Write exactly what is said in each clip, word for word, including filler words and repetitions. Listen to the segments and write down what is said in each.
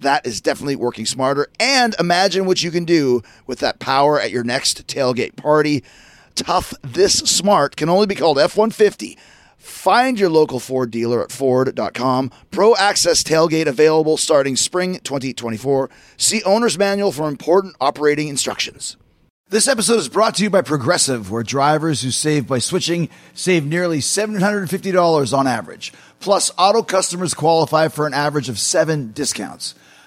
That is definitely working smarter. And imagine what you can do with that power at your next tailgate party. Tough this smart can only be called F one fifty. Find your local Ford dealer at Ford dot com. Pro Access tailgate available starting spring twenty twenty-four. See owner's manual for important operating instructions. This episode is brought to you by Progressive, where drivers who save by switching save nearly seven hundred fifty dollars on average. Plus, auto customers qualify for an average of seven discounts.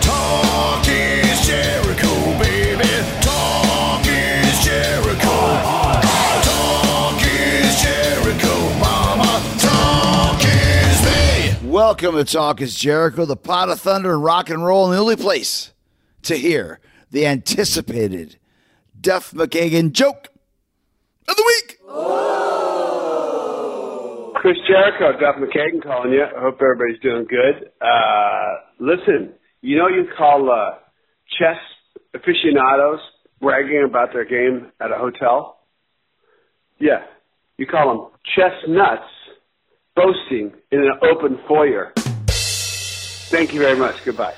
Talk is Jericho, baby. Talk is Jericho. Welcome to Talk is Jericho, the pot of thunder and rock and roll, and the only place to hear the anticipated Duff McKagan joke of the week. Oh. Chris Jericho, Duff McKagan calling you. I hope everybody's doing good. Uh, listen, you know you call uh, chess aficionados bragging about their game at a hotel? Yeah, you call them chestnuts. Boasting in an open foyer. Thank you very much. Goodbye.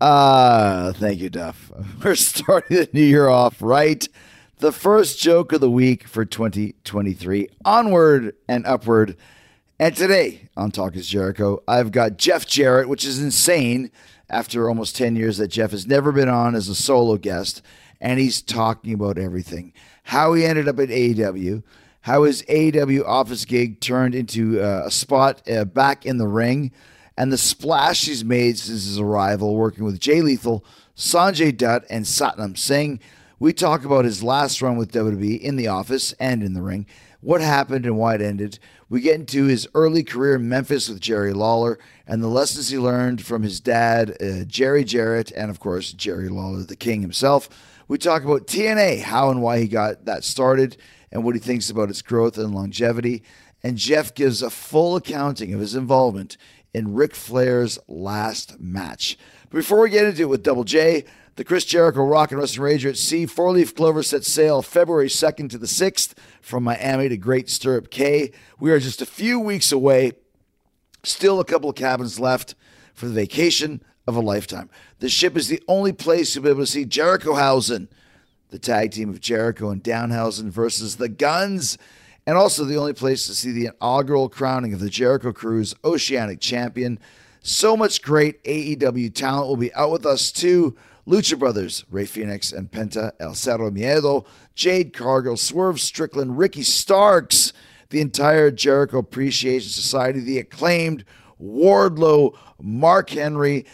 uh, thank you, Duff. We're starting the new year off right. The first joke of the week for twenty twenty-three. Onward and upward. And today on Talk is Jericho, I've got Jeff Jarrett, which is insane after almost ten years that Jeff has never been on as a solo guest. And he's talking about everything. How he ended up at A E W. How his A E W office gig turned into uh, a spot uh, back in the ring, and the splash he's made since his arrival, working with Jay Lethal, Sonjay Dutt, and Sotnam Singh. We talk about his last run with W W E in the office and in the ring, what happened and why it ended. We get into his early career in Memphis with Jerry Lawler and the lessons he learned from his dad, uh, Jerry Jarrett, and of course, Jerry Lawler, the king himself. We talk about T N A, how and why he got that started, and what he thinks about its growth and longevity. And Jeff gives a full accounting of his involvement in Ric Flair's last match. Before we get into it with Double J, the Chris Jericho Rock and Wrestling Rager at Sea Four-Leaf Clover sets sail February second to the sixth from Miami to Great Stirrup Cay. We are just a few weeks away, still a couple of cabins left for the vacation of a lifetime. The ship is the only place you'll be able to see Jerichohausen, the tag team of Jericho and Downhausen versus the Guns, and also the only place to see the inaugural crowning of the Jericho Cruise Oceanic Champion. So much great A E W talent will be out with us too. Lucha Brothers, Rey Fenix and Penta, El Cerro Miedo, Jade Cargill, Swerve Strickland, Ricky Starks, the entire Jericho Appreciation Society, the acclaimed Wardlow, Mark Henry,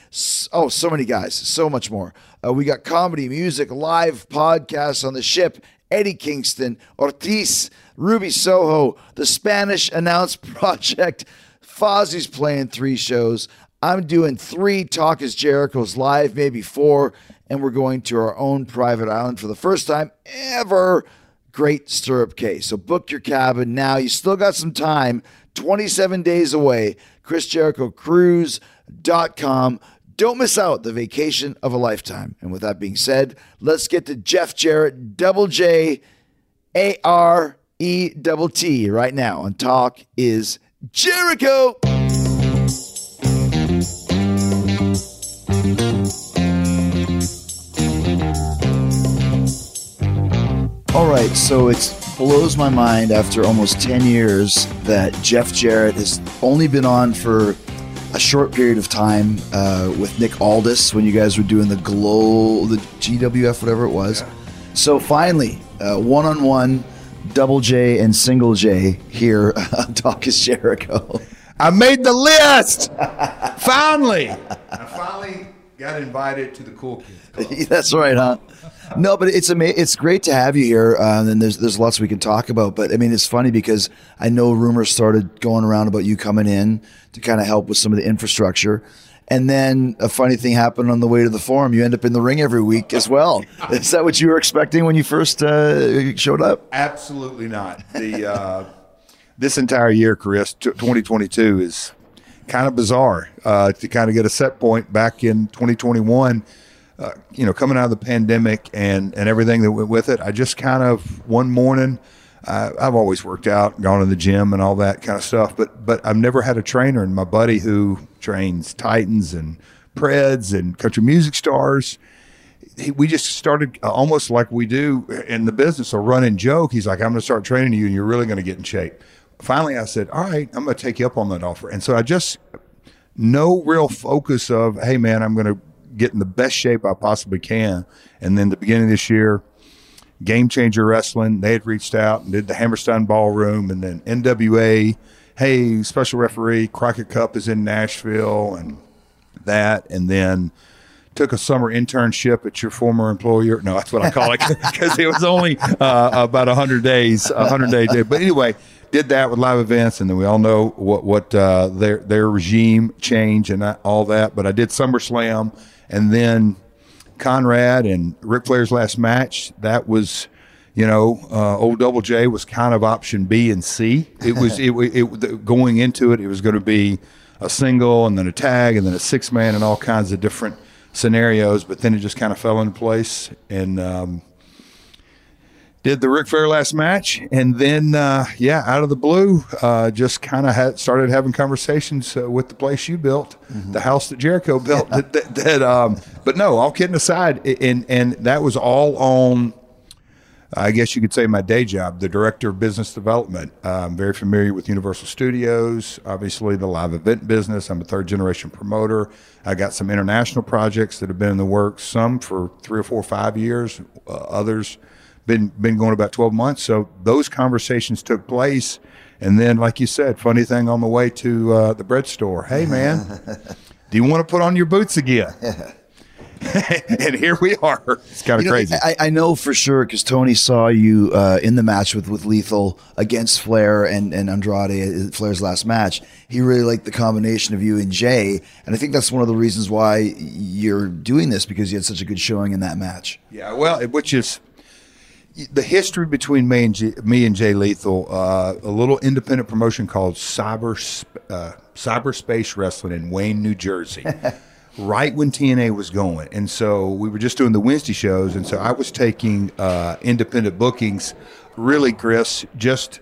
oh, so many guys, so much more. Uh, we got comedy, music, live podcasts on the ship, Eddie Kingston, Ortiz, Ruby Soho, the Spanish Announced Project, Fozzie's playing three shows, I'm doing three Talk is Jericho's live, maybe four, and we're going to our own private island for the first time ever, Great Stirrup Cay. So book your cabin now. You still got some time, twenty-seven days away, Chris Jericho Cruise dot com. Don't miss out, the vacation of a lifetime. And with that being said, let's get to Jeff Jarrett, Double J, A R E T T right now on Talk is Jericho. All right, so it's blows my mind after almost ten years that Jeff Jarrett has only been on for a short period of time uh, with Nick Aldis when you guys were doing the Glow, the G W F, whatever it was. Yeah. So finally, uh, one-on-one, Double J and Single J here on Talk is Jericho. I made the list! Finally! I finally got invited to the cool kids club. That's right, huh? No, but it's ama- It's great to have you here, uh, and there's there's lots we can talk about. But I mean, it's funny because I know rumors started going around about you coming in to kind of help with some of the infrastructure, and then a funny thing happened on the way to the forum. You end up in the ring every week as well. Is that what you were expecting when you first uh, showed up? Absolutely not. The uh, this entire year, Chris, twenty twenty-two is kind of bizarre. Uh, to kind of get a set point back in twenty twenty-one. Uh, you know, coming out of the pandemic and, and everything that went with it, I just kind of one morning, uh, I've always worked out, gone to the gym and all that kind of stuff, but but I've never had a trainer. And my buddy who trains Titans and Preds and country music stars, he, we just started uh, almost like we do in the business, a running joke. He's like, I'm going to start training you and you're really going to get in shape. Finally, I said, all right, I'm going to take you up on that offer. And so I just, no real focus of, hey, man, I'm going to get in the best shape I possibly can. And then the beginning of this year, Game Changer Wrestling, they had reached out and did the Hammerstein Ballroom, and then N W A, hey, special referee Crockett Cup is in Nashville, and that, and then took a summer internship at your former employer. No, that's what I call it because it was only uh, about one hundred days, one hundred day day. But anyway, did that with live events, and then we all know what, what uh, their their regime change and all that. But I did SummerSlam, and then Conrad and Ric Flair's last match. That was, you know, uh, old Double J was kind of option B and C. It was it, it, it going into it, it was going to be a single and then a tag and then a six-man and all kinds of different scenarios. But then it just kind of fell into place, and um, did the Ric Flair last match, and then, uh, yeah, out of the blue, uh, just kind of had started having conversations uh, with the place you built, mm-hmm. the house that Jericho built. Yeah. That, that, that um, but no, all kidding aside, and and that was all on, I guess you could say, my day job, the director of business development. Uh, I'm very familiar with Universal Studios, obviously the live event business. I'm a third generation promoter. I got some international projects that have been in the works, some for three or four or five years, uh, others been been going about twelve months. So those conversations took place, and then, like you said, funny thing on the way to uh, the bread store, hey man, do you want to put on your boots again? And here we are. It's kind of you know, crazy. I, I know for sure because Tony saw you uh, in the match with, with Lethal against Flair and, and Andrade, Flair's last match. He really liked the combination of you and Jay, and I think that's one of the reasons why you're doing this, because you had such a good showing in that match. Yeah, well, which is the history between me and Jay, me and Jay Lethal, uh, a little independent promotion called Cyber uh, Cyberspace Wrestling in Wayne, New Jersey, right when T N A was going. And so we were just doing the Wednesday shows, and so I was taking uh, independent bookings, really, Chris, just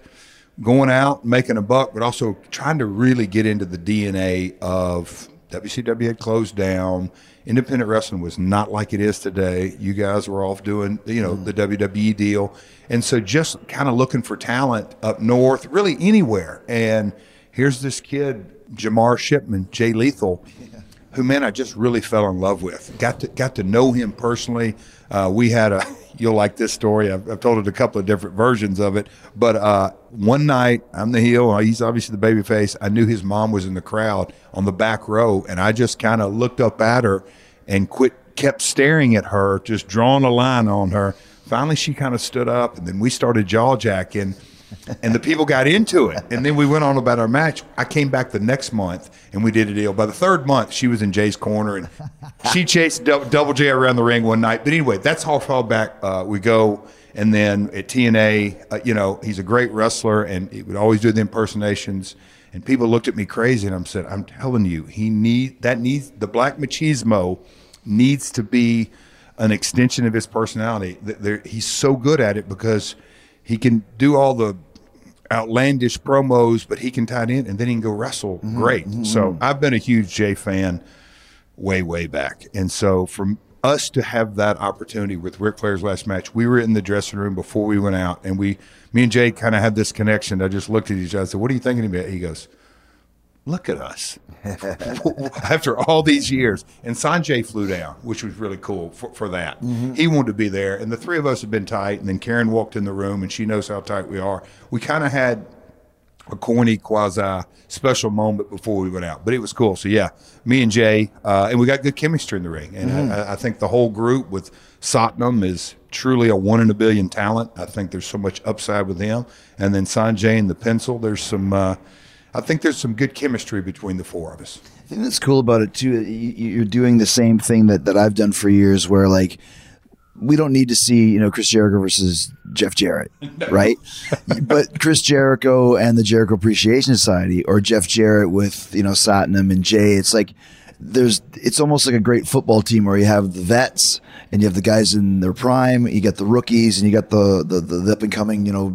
going out, making a buck, but also trying to really get into the D N A of W C W had closed down. Independent wrestling was not like it is today. You guys were off doing, you know, mm. the W W E deal. And so just kind of looking for talent up north, really anywhere. And here's this kid, Jamar Shipman, Jay Lethal, yeah. who, man, I just really fell in love with. Got to got to know him personally. Uh, we had a, you'll like this story. I've, I've told it a couple of different versions of it. But uh, one night, I'm the heel. He's obviously the baby face. I knew his mom was in the crowd on the back row, and I just kind of looked up at her and quit, kept staring at her, just drawing a line on her. Finally, she kind of stood up, and then we started jaw-jacking, and the people got into it. And then we went on about our match. I came back the next month, and we did a deal. By the third month, she was in Jay's corner, and she chased Double J around the ring one night. But anyway, that's how far back uh, we go. And then at T N A, uh, you know, he's a great wrestler, and he would always do the impersonations. And people looked at me crazy, and I said, I'm telling you, he need that needs the black machismo needs to be an extension of his personality. There, he's so good at it because he can do all the outlandish promos, but he can tie it in, and then he can go wrestle. Mm-hmm. Great. Mm-hmm. So I've been a huge Jay fan way, way back. And so for us to have that opportunity with Ric Flair's last match, we were in the dressing room before we went out, and we, me and Jay kind of had this connection. I just looked at each other. I said, what are you thinking about? He goes, look at us after all these years. And Sonjay flew down, which was really cool for, for that. Mm-hmm. He wanted to be there. And the three of us had been tight. And then Karen walked in the room, and she knows how tight we are. We kind of had a corny quasi special moment before we went out, but it was cool. So yeah, me and Jay, uh, and we got good chemistry in the ring. And mm-hmm. I, I think the whole group with Sotnam is truly a one in a billion talent. I think there's so much upside with him. And then Sonjay and the pencil, there's some, uh, I think there's some good chemistry between the four of us. I think that's cool about it too. You're doing the same thing that, that I've done for years, where like, we don't need to see, you know, Chris Jericho versus Jeff Jarrett, right? But Chris Jericho and the Jericho Appreciation Society, or Jeff Jarrett with, you know, Sotnam and Jay. It's like, there's, it's almost like a great football team where you have the vets and you have the guys in their prime, you got the rookies, and you got the, the, the up and coming, you know,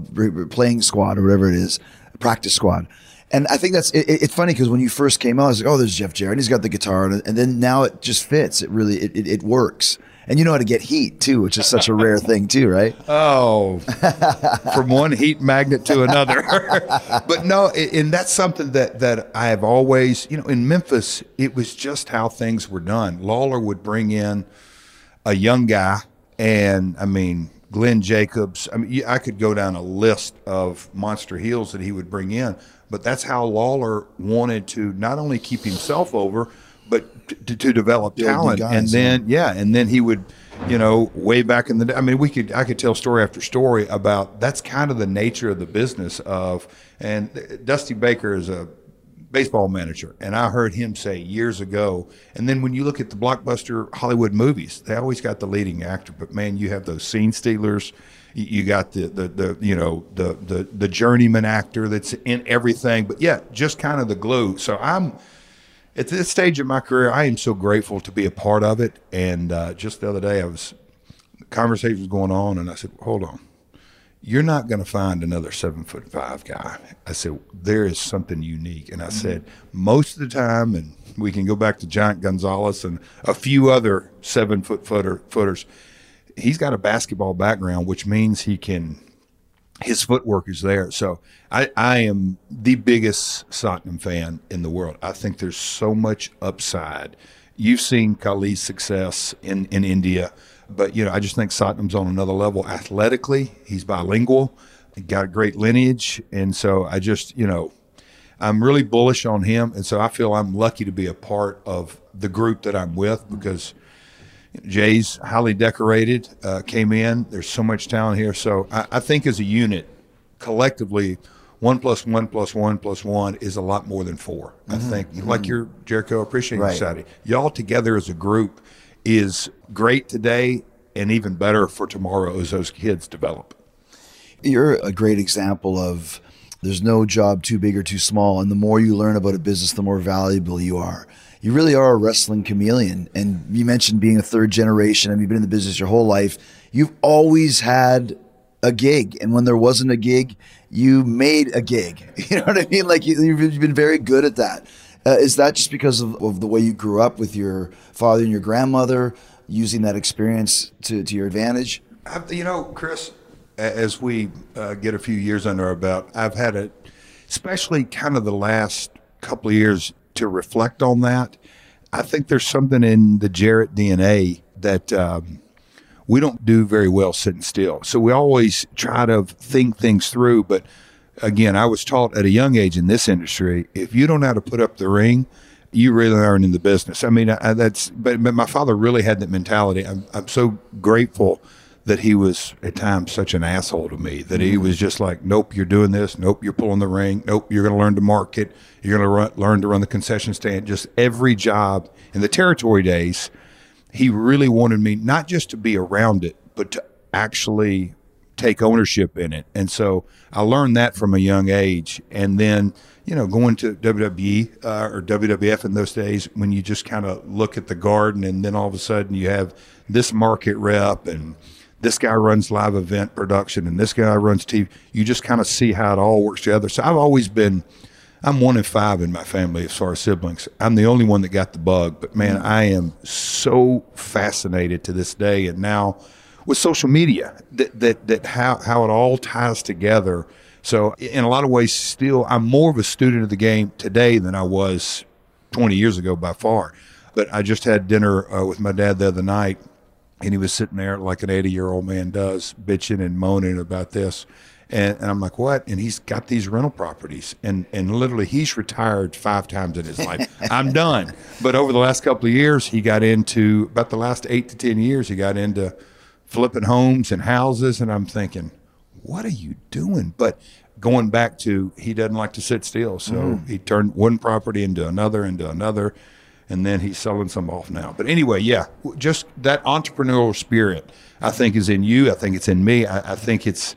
playing squad or whatever it is, practice squad. And I think that's, it, it's funny because when you first came out, I was like, oh, there's Jeff Jarrett. He's got the guitar. And, and then now it just fits. It really, it, it, it works. And you know how to get heat too, which is such a rare thing too, right? Oh, from one heat magnet to another. But no, and that's something that, that I have always, you know, in Memphis, it was just how things were done. Lawler would bring in a young guy, and I mean, Glenn Jacobs. I mean, I could go down a list of monster heels that he would bring in, but that's how Lawler wanted to not only keep himself over, but to, to develop talent. Guys, and then, yeah. And then he would, you know, way back in the day, I mean, we could, I could tell story after story about, that's kind of the nature of the business of, and Dusty Baker is a baseball manager. And I heard him say years ago, and then when you look at the blockbuster Hollywood movies, they always got the leading actor, but man, you have those scene stealers. You got the, the, the you know, the, the, the journeyman actor that's in everything, but yeah, just kind of the glue. So I'm, at this stage of my career, I am so grateful to be a part of it. And uh, just the other day, I was, the conversation was going on, and I said, hold on, you're not going to find another seven foot five guy. I said, there is something unique. And I mm-hmm. said, most of the time, and we can go back to Giant Gonzalez and a few other seven foot footer footers, he's got a basketball background, which means he can, his footwork is there. So I, I am the biggest Sotnam fan in the world. I think there's so much upside. You've seen Kali's success in, in India, but, you know, I just think Sotnam's on another level athletically. He's bilingual. He got a great lineage. And so I just, you know, I'm really bullish on him. And so I feel I'm lucky to be a part of the group that I'm with, because Jay's highly decorated, uh, came in. There's so much talent here. So I, I think as a unit, collectively, one plus one plus one plus one is a lot more than four. Mm-hmm. I think, mm-hmm. like your Jericho Appreciation right. Society, y'all together as a group is great today and even better for tomorrow as those kids develop. You're a great example of there's no job too big or too small. And the more you learn about a business, the more valuable you are. You really are a wrestling chameleon. And you mentioned being a third generation. I mean, you've been in the business your whole life. You've always had a gig. And when there wasn't a gig, you made a gig. You know what I mean? Like you, you've been very good at that. Uh, is that just because of, of the way you grew up with your father and your grandmother, using that experience to, to your advantage? I've, you know, Chris, as we uh, get a few years under our belt, I've had it, especially kind of the last couple of years, to reflect on that. I think there's something in the Jarrett D N A that um, we don't do very well sitting still. So we always try to think things through. But again, I was taught at a young age in this industry, if you don't know how to put up the ring, you really aren't in the business. I mean, I, that's, but, but my father really had that mentality. I'm, I'm so grateful that he was at times such an asshole to me, that he was just like, nope, you're doing this. Nope, you're pulling the ring. Nope, you're going to learn to market. You're going to learn to run the concession stand. Just every job in the territory days, he really wanted me not just to be around it, but to actually take ownership in it. And so I learned that from a young age. And then, you know, going to W W E uh, or W W F in those days, when you just kind of look at the garden and then all of a sudden you have this market rep and this guy runs live event production and this guy runs T V. You just kind of see how it all works together. So I've always been, I'm one in five in my family as far as siblings. I'm the only one that got the bug, but man, I am so fascinated to this day. And now with social media, that, that, that how, how it all ties together. So in a lot of ways, still, I'm more of a student of the game today than I was twenty years ago by far. But I just had dinner uh, with my dad the other night, and he was sitting there like an eighty-year-old man does, bitching and moaning about this. And, and I'm like, what? And he's got these rental properties. And, and literally, he's retired five times in his life. I'm done. But over the last couple of years, he got into, about the last eight to ten years, he got into flipping homes and houses. And I'm thinking, what are you doing? But going back to, he doesn't like to sit still. So mm-hmm. he turned one property into another, into another. And then he's selling some off now. But anyway, yeah, just that entrepreneurial spirit, I think, is in you. I think it's in me. I, I think it's,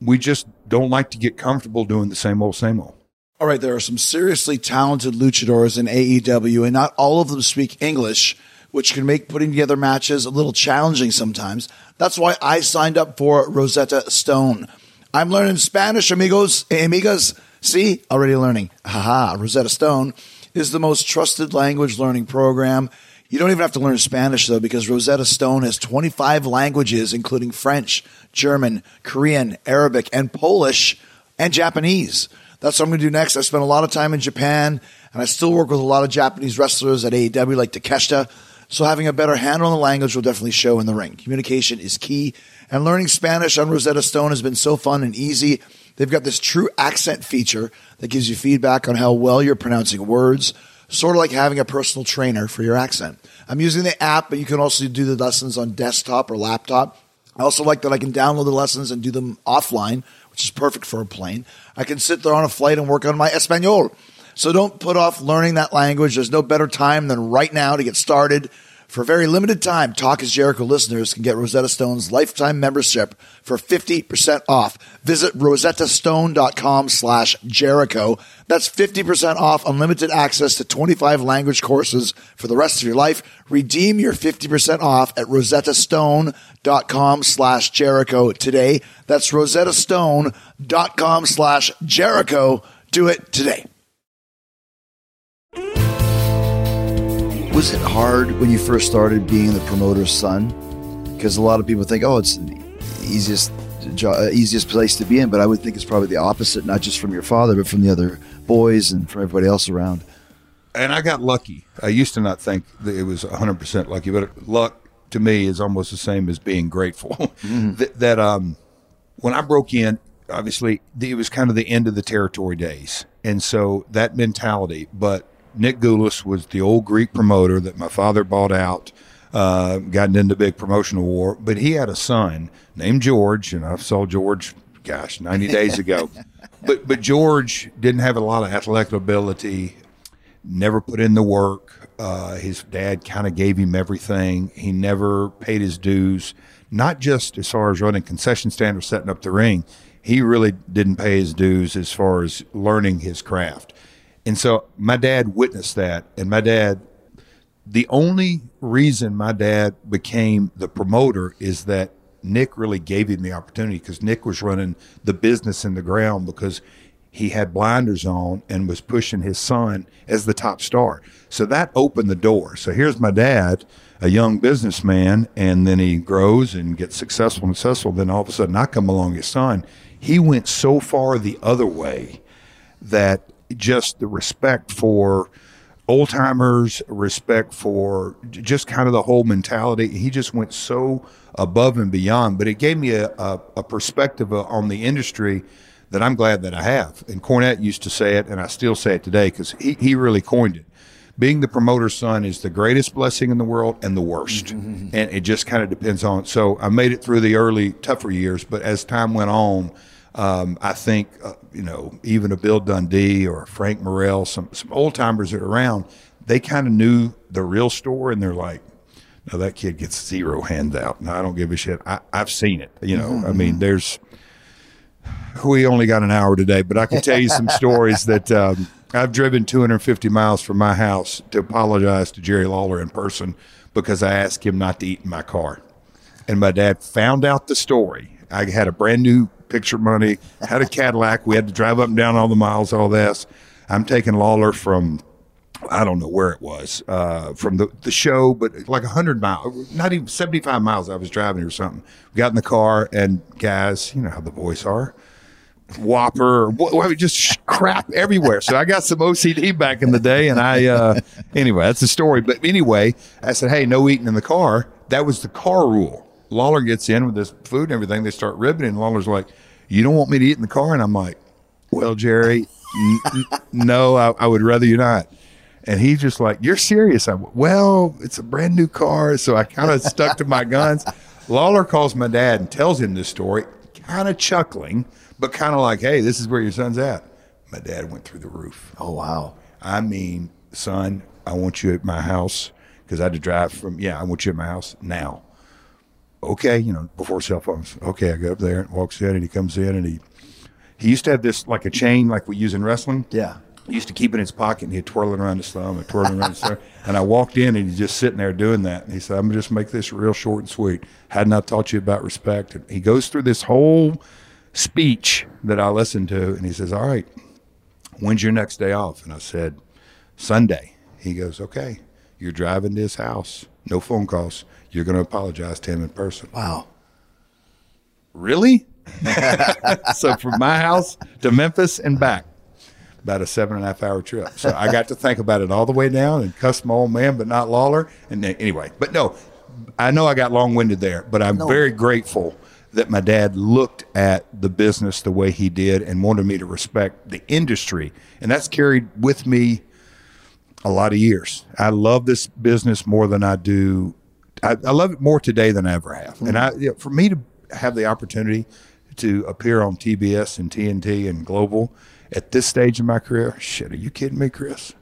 we just don't like to get comfortable doing the same old, same old. All right, there are some seriously talented luchadors in A E W, and not all of them speak English, which can make putting together matches a little challenging sometimes. That's why I signed up for Rosetta Stone. I'm learning Spanish, amigos, amigas. See, already learning. Haha, Rosetta Stone is the most trusted language learning program. You don't even have to learn Spanish, though, because Rosetta Stone has twenty-five languages, including French, German, Korean, Arabic, and Polish, and Japanese. That's what I'm going to do next. I spent a lot of time in Japan, and I still work with a lot of Japanese wrestlers at A E W, like Takeshita. So having a better handle on the language will definitely show in the ring. Communication is key. And learning Spanish on Rosetta Stone has been so fun and easy. They've got this true accent feature that gives you feedback on how well you're pronouncing words, sort of like having a personal trainer for your accent. I'm using the app, but you can also do the lessons on desktop or laptop. I also like that I can download the lessons and do them offline, which is perfect for a plane. I can sit there on a flight and work on my Espanol. So don't put off learning that language. There's no better time than right now to get started. For a very limited time, Talk is Jericho listeners can get Rosetta Stone's lifetime membership for fifty percent off. Visit rosettastone.com slash Jericho. That's fifty percent off unlimited access to twenty-five language courses for the rest of your life. Redeem your fifty percent off at rosettastone.com slash Jericho today. That's rosettastone.com slash Jericho. Do it today. Was it hard when you first started being the promoter's son? Because a lot of people think, oh, it's the easiest jo- easiest place to be in. But I would think it's probably the opposite, not just from your father, but from the other boys and from everybody else around. And I got lucky. I used to not think that it was one hundred percent lucky, but luck to me is almost the same as being grateful. Mm-hmm. that, that um, when I broke in, obviously, it was kind of the end of the territory days. And so that mentality, but Nick Goulas was the old Greek promoter that my father bought out, uh, gotten into big promotional war. But he had a son named George, and I saw George, gosh, ninety days ago. but but George didn't have a lot of athletic ability, never put in the work. Uh, his dad kind of gave him everything. He never paid his dues, not just as far as running concession stand or setting up the ring. He really didn't pay his dues as far as learning his craft. And so my dad witnessed that, and my dad, the only reason my dad became the promoter is that Nick really gave him the opportunity, because Nick was running the business in the ground because he had blinders on and was pushing his son as the top star. So that opened the door. So here's my dad, a young businessman, and then he grows and gets successful and successful. Then all of a sudden I come along, his son. He went so far the other way that just the respect for old timers, respect for just kind of the whole mentality. He just went so above and beyond, but it gave me a, a, a perspective on the industry that I'm glad that I have. And Cornette used to say it, and I still say it today, because he, he really coined it. Being the promoter's son is the greatest blessing in the world and the worst. Mm-hmm. And it just kind of depends on. So I made it through the early tougher years, but as time went on, Um, I think, uh, you know, even a Bill Dundee or a Frank Morrell, some, some old timers that are around, they kind of knew the real story, and they're like, no, that kid gets zero handout. No, I don't give a shit. I, I've seen it. You know, mm-hmm. I mean, there's, we only got an hour today, but I can tell you some stories that um, I've driven two hundred fifty miles from my house to apologize to Jerry Lawler in person because I asked him not to eat in my car. And my dad found out the story. I had a brand new picture money, had a Cadillac. We had to drive up and down all the miles, all this. I'm taking Lawler from, I don't know where it was, uh, from the, the show, but like one hundred miles, not even seventy-five miles I was driving or something. We got in the car, and guys, you know how the boys are. Whopper, or what, I mean, just crap everywhere. So I got some O C D back in the day, and I uh, anyway, that's the story. But anyway, I said, hey, no eating in the car. That was the car rule. Lawler gets in with this food and everything. They start ribbing, and Lawler's like, you don't want me to eat in the car? And I'm like, well, Jerry, n- n- no, I, I would rather you not. And he's just like, you're serious? I well, it's a brand new car. So I kind of stuck to my guns. Lawler calls my dad and tells him this story, kind of chuckling, but kind of like, hey, this is where your son's at. My dad went through the roof. Oh, wow. I mean, son, I want you at my house, because I had to drive from, yeah, I want you at my house now. Okay, you know, before cell phones. Okay, I go up there and walks in, and he comes in, and he he used to have this, like a chain like we use in wrestling. Yeah. He used to keep it in his pocket, and he'd twirl it around his thumb and twirl it around his thumb. And I walked in, and he's just sitting there doing that. And he said, I'm going to just make this real short and sweet. Hadn't I taught you about respect? And he goes through this whole speech that I listened to, and he says, all right, when's your next day off? And I said, Sunday. He goes, okay, you're driving to his house. No phone calls. You're going to apologize to him in person. Wow. Really? So from my house to Memphis and back. About a seven and a half hour trip. So I got to think about it all the way down and cuss my old man, but not Lawler. And then, anyway, but no, I know I got long winded there, but I'm no. very grateful that my dad looked at the business the way he did and wanted me to respect the industry. And that's carried with me a lot of years. I love this business more than I do. I, I love it more today than I ever have. Mm-hmm. And I, you know, for me to have the opportunity to appear on T B S and T N T and Global at this stage in my career, shit, are you kidding me, Chris?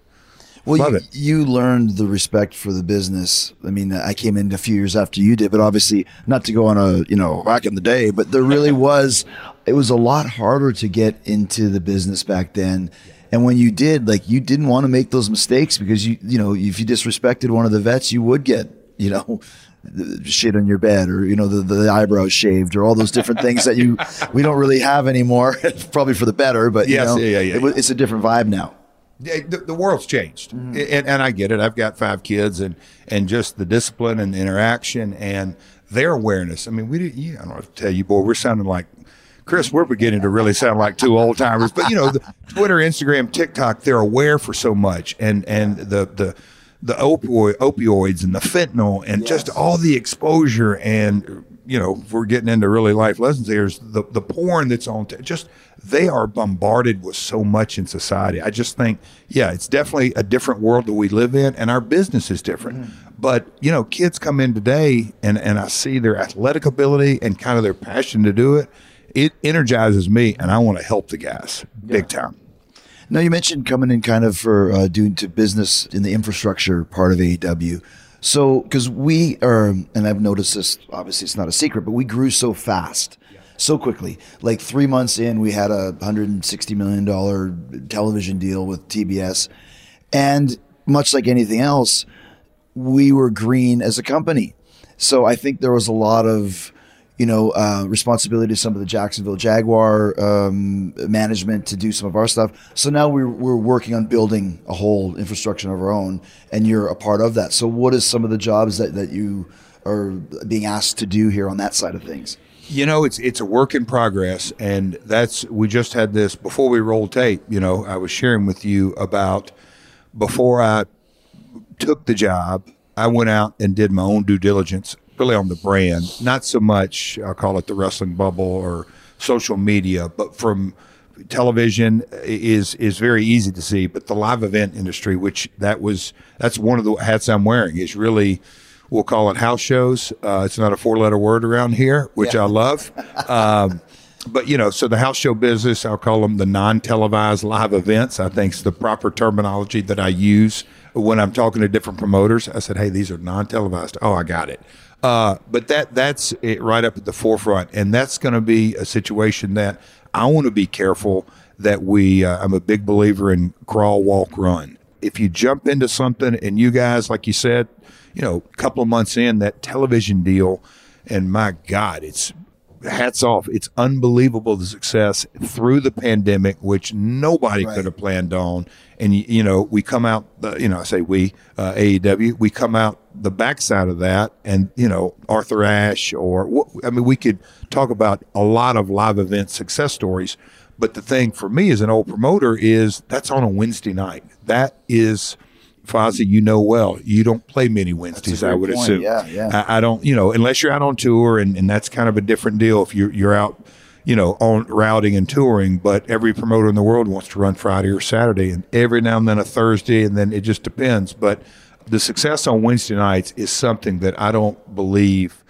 Well, Love you, it. you learned the respect for the business. I mean, I came in a few years after you did, but obviously not to go on a, you know, back in the day, but there really was, it was a lot harder to get into the business back then. And when you did, like, you didn't want to make those mistakes, because you, you know, if you disrespected one of the vets, you would get, you know, shit on your bed, or, you know, the, the eyebrows shaved, or all those different things that you, we don't really have anymore, probably for the better, but yes, you know, yeah, yeah, yeah. It, it's a different vibe now. The, the world's changed. Mm. And, and I get it. I've got five kids, and, and just the discipline and the interaction and their awareness. I mean, we didn't, yeah, I don't know what to tell you, boy, we're sounding like, Chris, we're beginning to really sound like two old timers, but you know, the Twitter, Instagram, TikTok, they're aware for so much. And, and the, the, the opioid, opioids and the fentanyl and yes. just all the exposure, and, you know, if we're getting into really life lessons, there's the, the porn that's on, t- just they are bombarded with so much in society. I just think, yeah, it's definitely a different world that we live in, and our business is different. Mm-hmm. But, you know, kids come in today, and, and I see their athletic ability and kind of their passion to do it. It energizes me, and I want to help the guys yeah. big time. Now, you mentioned coming in kind of for uh, doing to business in the infrastructure part of A E W. So, because we are, and I've noticed this, obviously it's not a secret, but we grew so fast, yeah. so quickly. Like three months in, we had a one hundred sixty million dollars television deal with T B S. And much like anything else, we were green as a company. So I think there was a lot of, you know, uh, responsibility to some of the Jacksonville Jaguar um, management to do some of our stuff. So now we're, we're working on building a whole infrastructure of our own, and you're a part of that. So what is some of the jobs that, that you are being asked to do here on that side of things? You know, it's it's a work in progress, and that's, we just had this, before we rolled tape, you know, I was sharing with you about before I took the job, I went out and did my own due diligence really on the brand, not so much, I'll call it the wrestling bubble or social media, but from television is is very easy to see. But the live event industry, which that was, that's one of the hats I'm wearing, is really, we'll call it house shows. Uh, it's not a four-letter word around here, which yeah. I love. Um, but, you know, so the house show business, I'll call them the non-televised live events, I think is the proper terminology that I use when I'm talking to different promoters. I said, hey, these are non-televised. Oh, I got it. Uh, but that that's it right up at the forefront. And that's going to be a situation that I want to be careful that we, uh, I'm a big believer in crawl, walk, run. If you jump into something, and you guys, like you said, you know, a couple of months in, that television deal, and my God, it's hats off. It's unbelievable, the success through the pandemic, which nobody right. could have planned on. And, you know, we come out, uh, you know, I say we, uh, A E W, we come out the backside of that, and, you know, Arthur Ashe, or, I mean, we could talk about a lot of live event success stories, But the thing for me as an old promoter is that's on a Wednesday night. That is, Fozzie, you know well, you don't play many Wednesdays, I would point. assume. Yeah, yeah. I, I don't, you know, unless you're out on tour, and, and that's kind of a different deal if you're, you're out, you know, on routing and touring. But every promoter in the world wants to run Friday or Saturday, and every now and then a Thursday, and then it just depends. But the success on Wednesday nights is something that I don't believe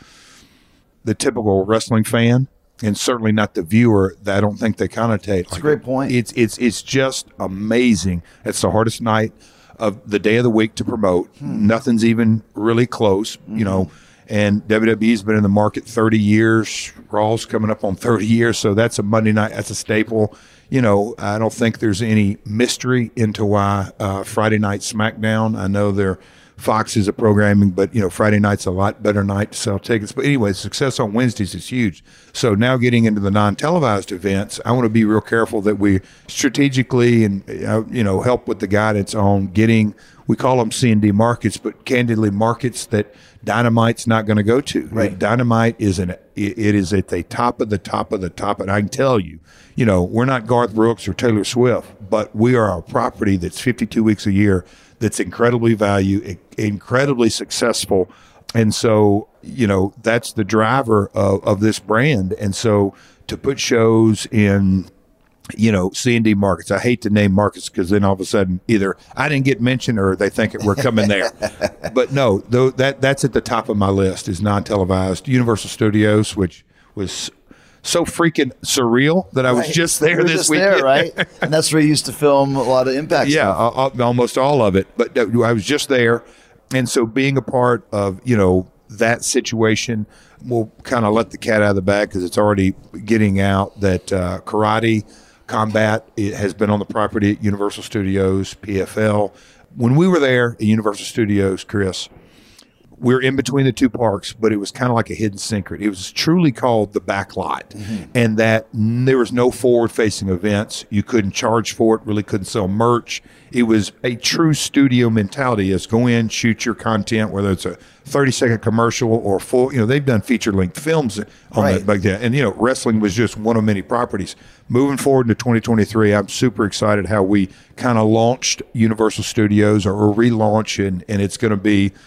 the typical wrestling fan, and certainly not the viewer, that I don't think they connotate. That's like, a great point. It's it's it's just amazing. It's the hardest night of the day of the week to promote. Hmm. Nothing's even really close, mm-hmm. you know. And W W E's been in the market thirty years. Raw's coming up on thirty years, so that's a Monday night. That's a staple. You know, I don't think there's any mystery into why uh, Friday night SmackDown. I know they're Fox is a programming, but, you know, Friday night's a lot better night to sell tickets. But anyway, success on Wednesdays is huge. So now getting into the non-televised events, I want to be real careful that we strategically and, you know, help with the guidance on getting, we call them C and D markets, but candidly markets that Dynamite's not going to go to. Right. Like Dynamite is an, it is at the top of the top of the top. And I can tell you, you know, we're not Garth Brooks or Taylor Swift, but we are a property that's fifty-two weeks a year, that's incredibly valued, incredibly successful. And so, you know, that's the driver of, of this brand. And so to put shows in, you know, C and D markets, I hate to name markets because then all of a sudden either I didn't get mentioned or they think we're coming there. But no, though that that's at the top of my list is non-televised. Universal Studios, which was so freaking surreal that I was right. just there this just weekend. There, right? And that's where you used to film a lot of Impact Yeah, stuff. Almost all of it. But I was just there. And so being a part of, you know, that situation, we'll kind of let the cat out of the bag because it's already getting out that uh, karate combat it has been on the property at Universal Studios, P F L. When we were there at Universal Studios, Chris, we're in between the two parks, but it was kind of like a hidden secret. It was truly called the Backlot, mm-hmm. and that there was no forward-facing events. You couldn't charge for it, really couldn't sell merch. It was a true studio mentality. It's go in, shoot your content, whether it's a thirty-second commercial or full. You know, they've done feature-length films on right. that back then. And, you know, wrestling was just one of many properties. Moving forward into twenty twenty-three, I'm super excited how we kind of launched Universal Studios or, or relaunch, and, and it's going to be –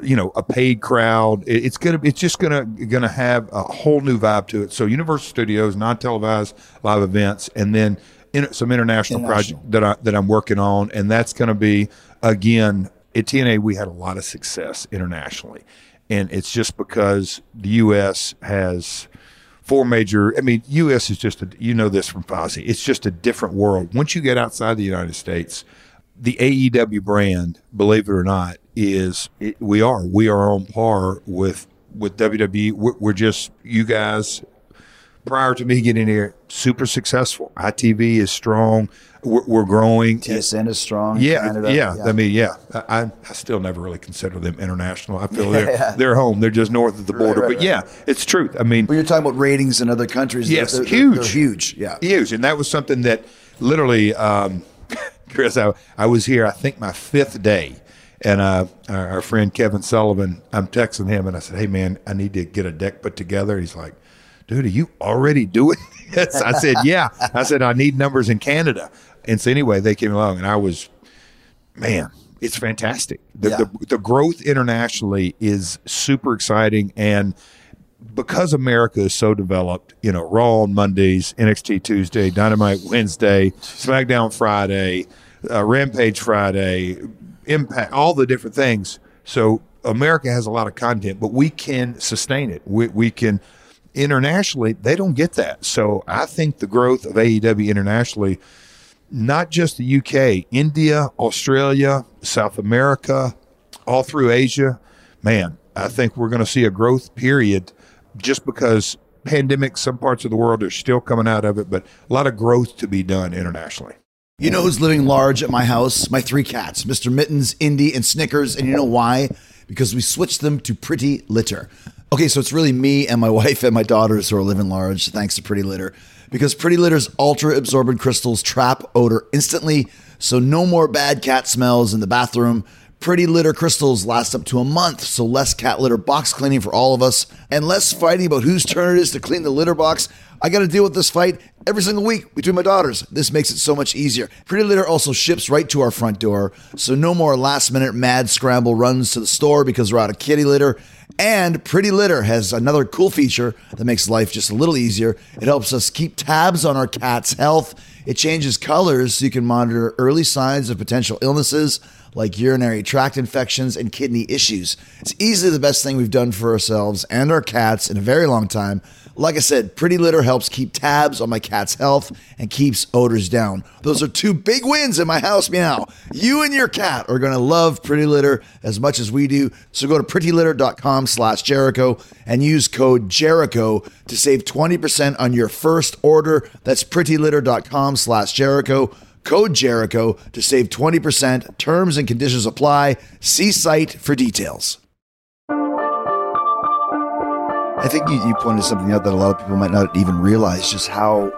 you know, a paid crowd. It's gonna, it's just gonna, gonna have a whole new vibe to it. So Universal Studios, non-televised live events, and then in, some international, international project that I that I'm working on, and that's gonna be again at T N A. We had a lot of success internationally, and it's just because the U S has four major. I mean, U S is just a, you know this from Fozzie. It's just a different world once you get outside the United States. The A E W brand, believe it or not, is it, we are we are on par with with W W E. We're, we're just you guys. Prior to me getting here, super successful. I T V is strong. We're, we're growing. T S N is strong. Yeah, yeah, yeah. I mean, yeah. I, I still never really consider them international. I feel yeah, they're yeah. they're home. They're just north of the border. Right, right, but yeah, right. It's truth. I mean, well, you're talking about ratings in other countries. Yes, they're, they're, huge, they're huge. Yeah, huge. And that was something that literally. Um, Chris, I, I was here, I think, my fifth day, and uh, our, our friend Kevin Sullivan, I'm texting him, and I said, hey, man, I need to get a deck put together. He's like, dude, are you already doing this? I said, yeah. I said, I need numbers in Canada. And so anyway, they came along, and I was, man, it's fantastic. The, yeah. the, the growth internationally is super exciting, and because America is so developed, you know, Raw on Mondays, N X T Tuesday, Dynamite Wednesday, SmackDown Friday, uh, Rampage Friday, Impact, all the different things. So America has a lot of content, but we can sustain it. We, we can internationally, they don't get that. So I think the growth of A E W internationally, not just the U K, India, Australia, South America, all through Asia, man, I think we're going to see a growth period. Just because pandemic, some parts of the world are still coming out of it, but a lot of growth to be done internationally. You know who's living large at my house? My three cats, Mister Mittens, Indy, and Snickers. And you know why? Because we switched them to Pretty Litter. Okay, so it's really me and my wife and my daughters who are living large thanks to Pretty Litter. Because Pretty Litter's ultra-absorbent crystals trap odor instantly, so no more bad cat smells in the bathroom. Pretty Litter crystals last up to a month, so less cat litter box cleaning for all of us and less fighting about whose turn it is to clean the litter box. I got to deal with this fight every single week between my daughters. This makes it so much easier. Pretty Litter also ships right to our front door, so no more last-minute mad scramble runs to the store because we're out of kitty litter. And Pretty Litter has another cool feature that makes life just a little easier. It helps us keep tabs on our cat's health. It changes colors so you can monitor early signs of potential illnesses like urinary tract infections and kidney issues. It's easily the best thing we've done for ourselves and our cats in a very long time. Like I said, Pretty Litter helps keep tabs on my cat's health and keeps odors down. Those are two big wins in my house meow. You and your cat are going to love Pretty Litter as much as we do. So go to pretty litter dot com slash Jericho and use code Jericho to save twenty percent on your first order. That's pretty litter dot com slash Jericho. Code Jericho to save twenty percent. Terms and conditions apply. See site for details. I think you, you pointed something out that a lot of people might not even realize just how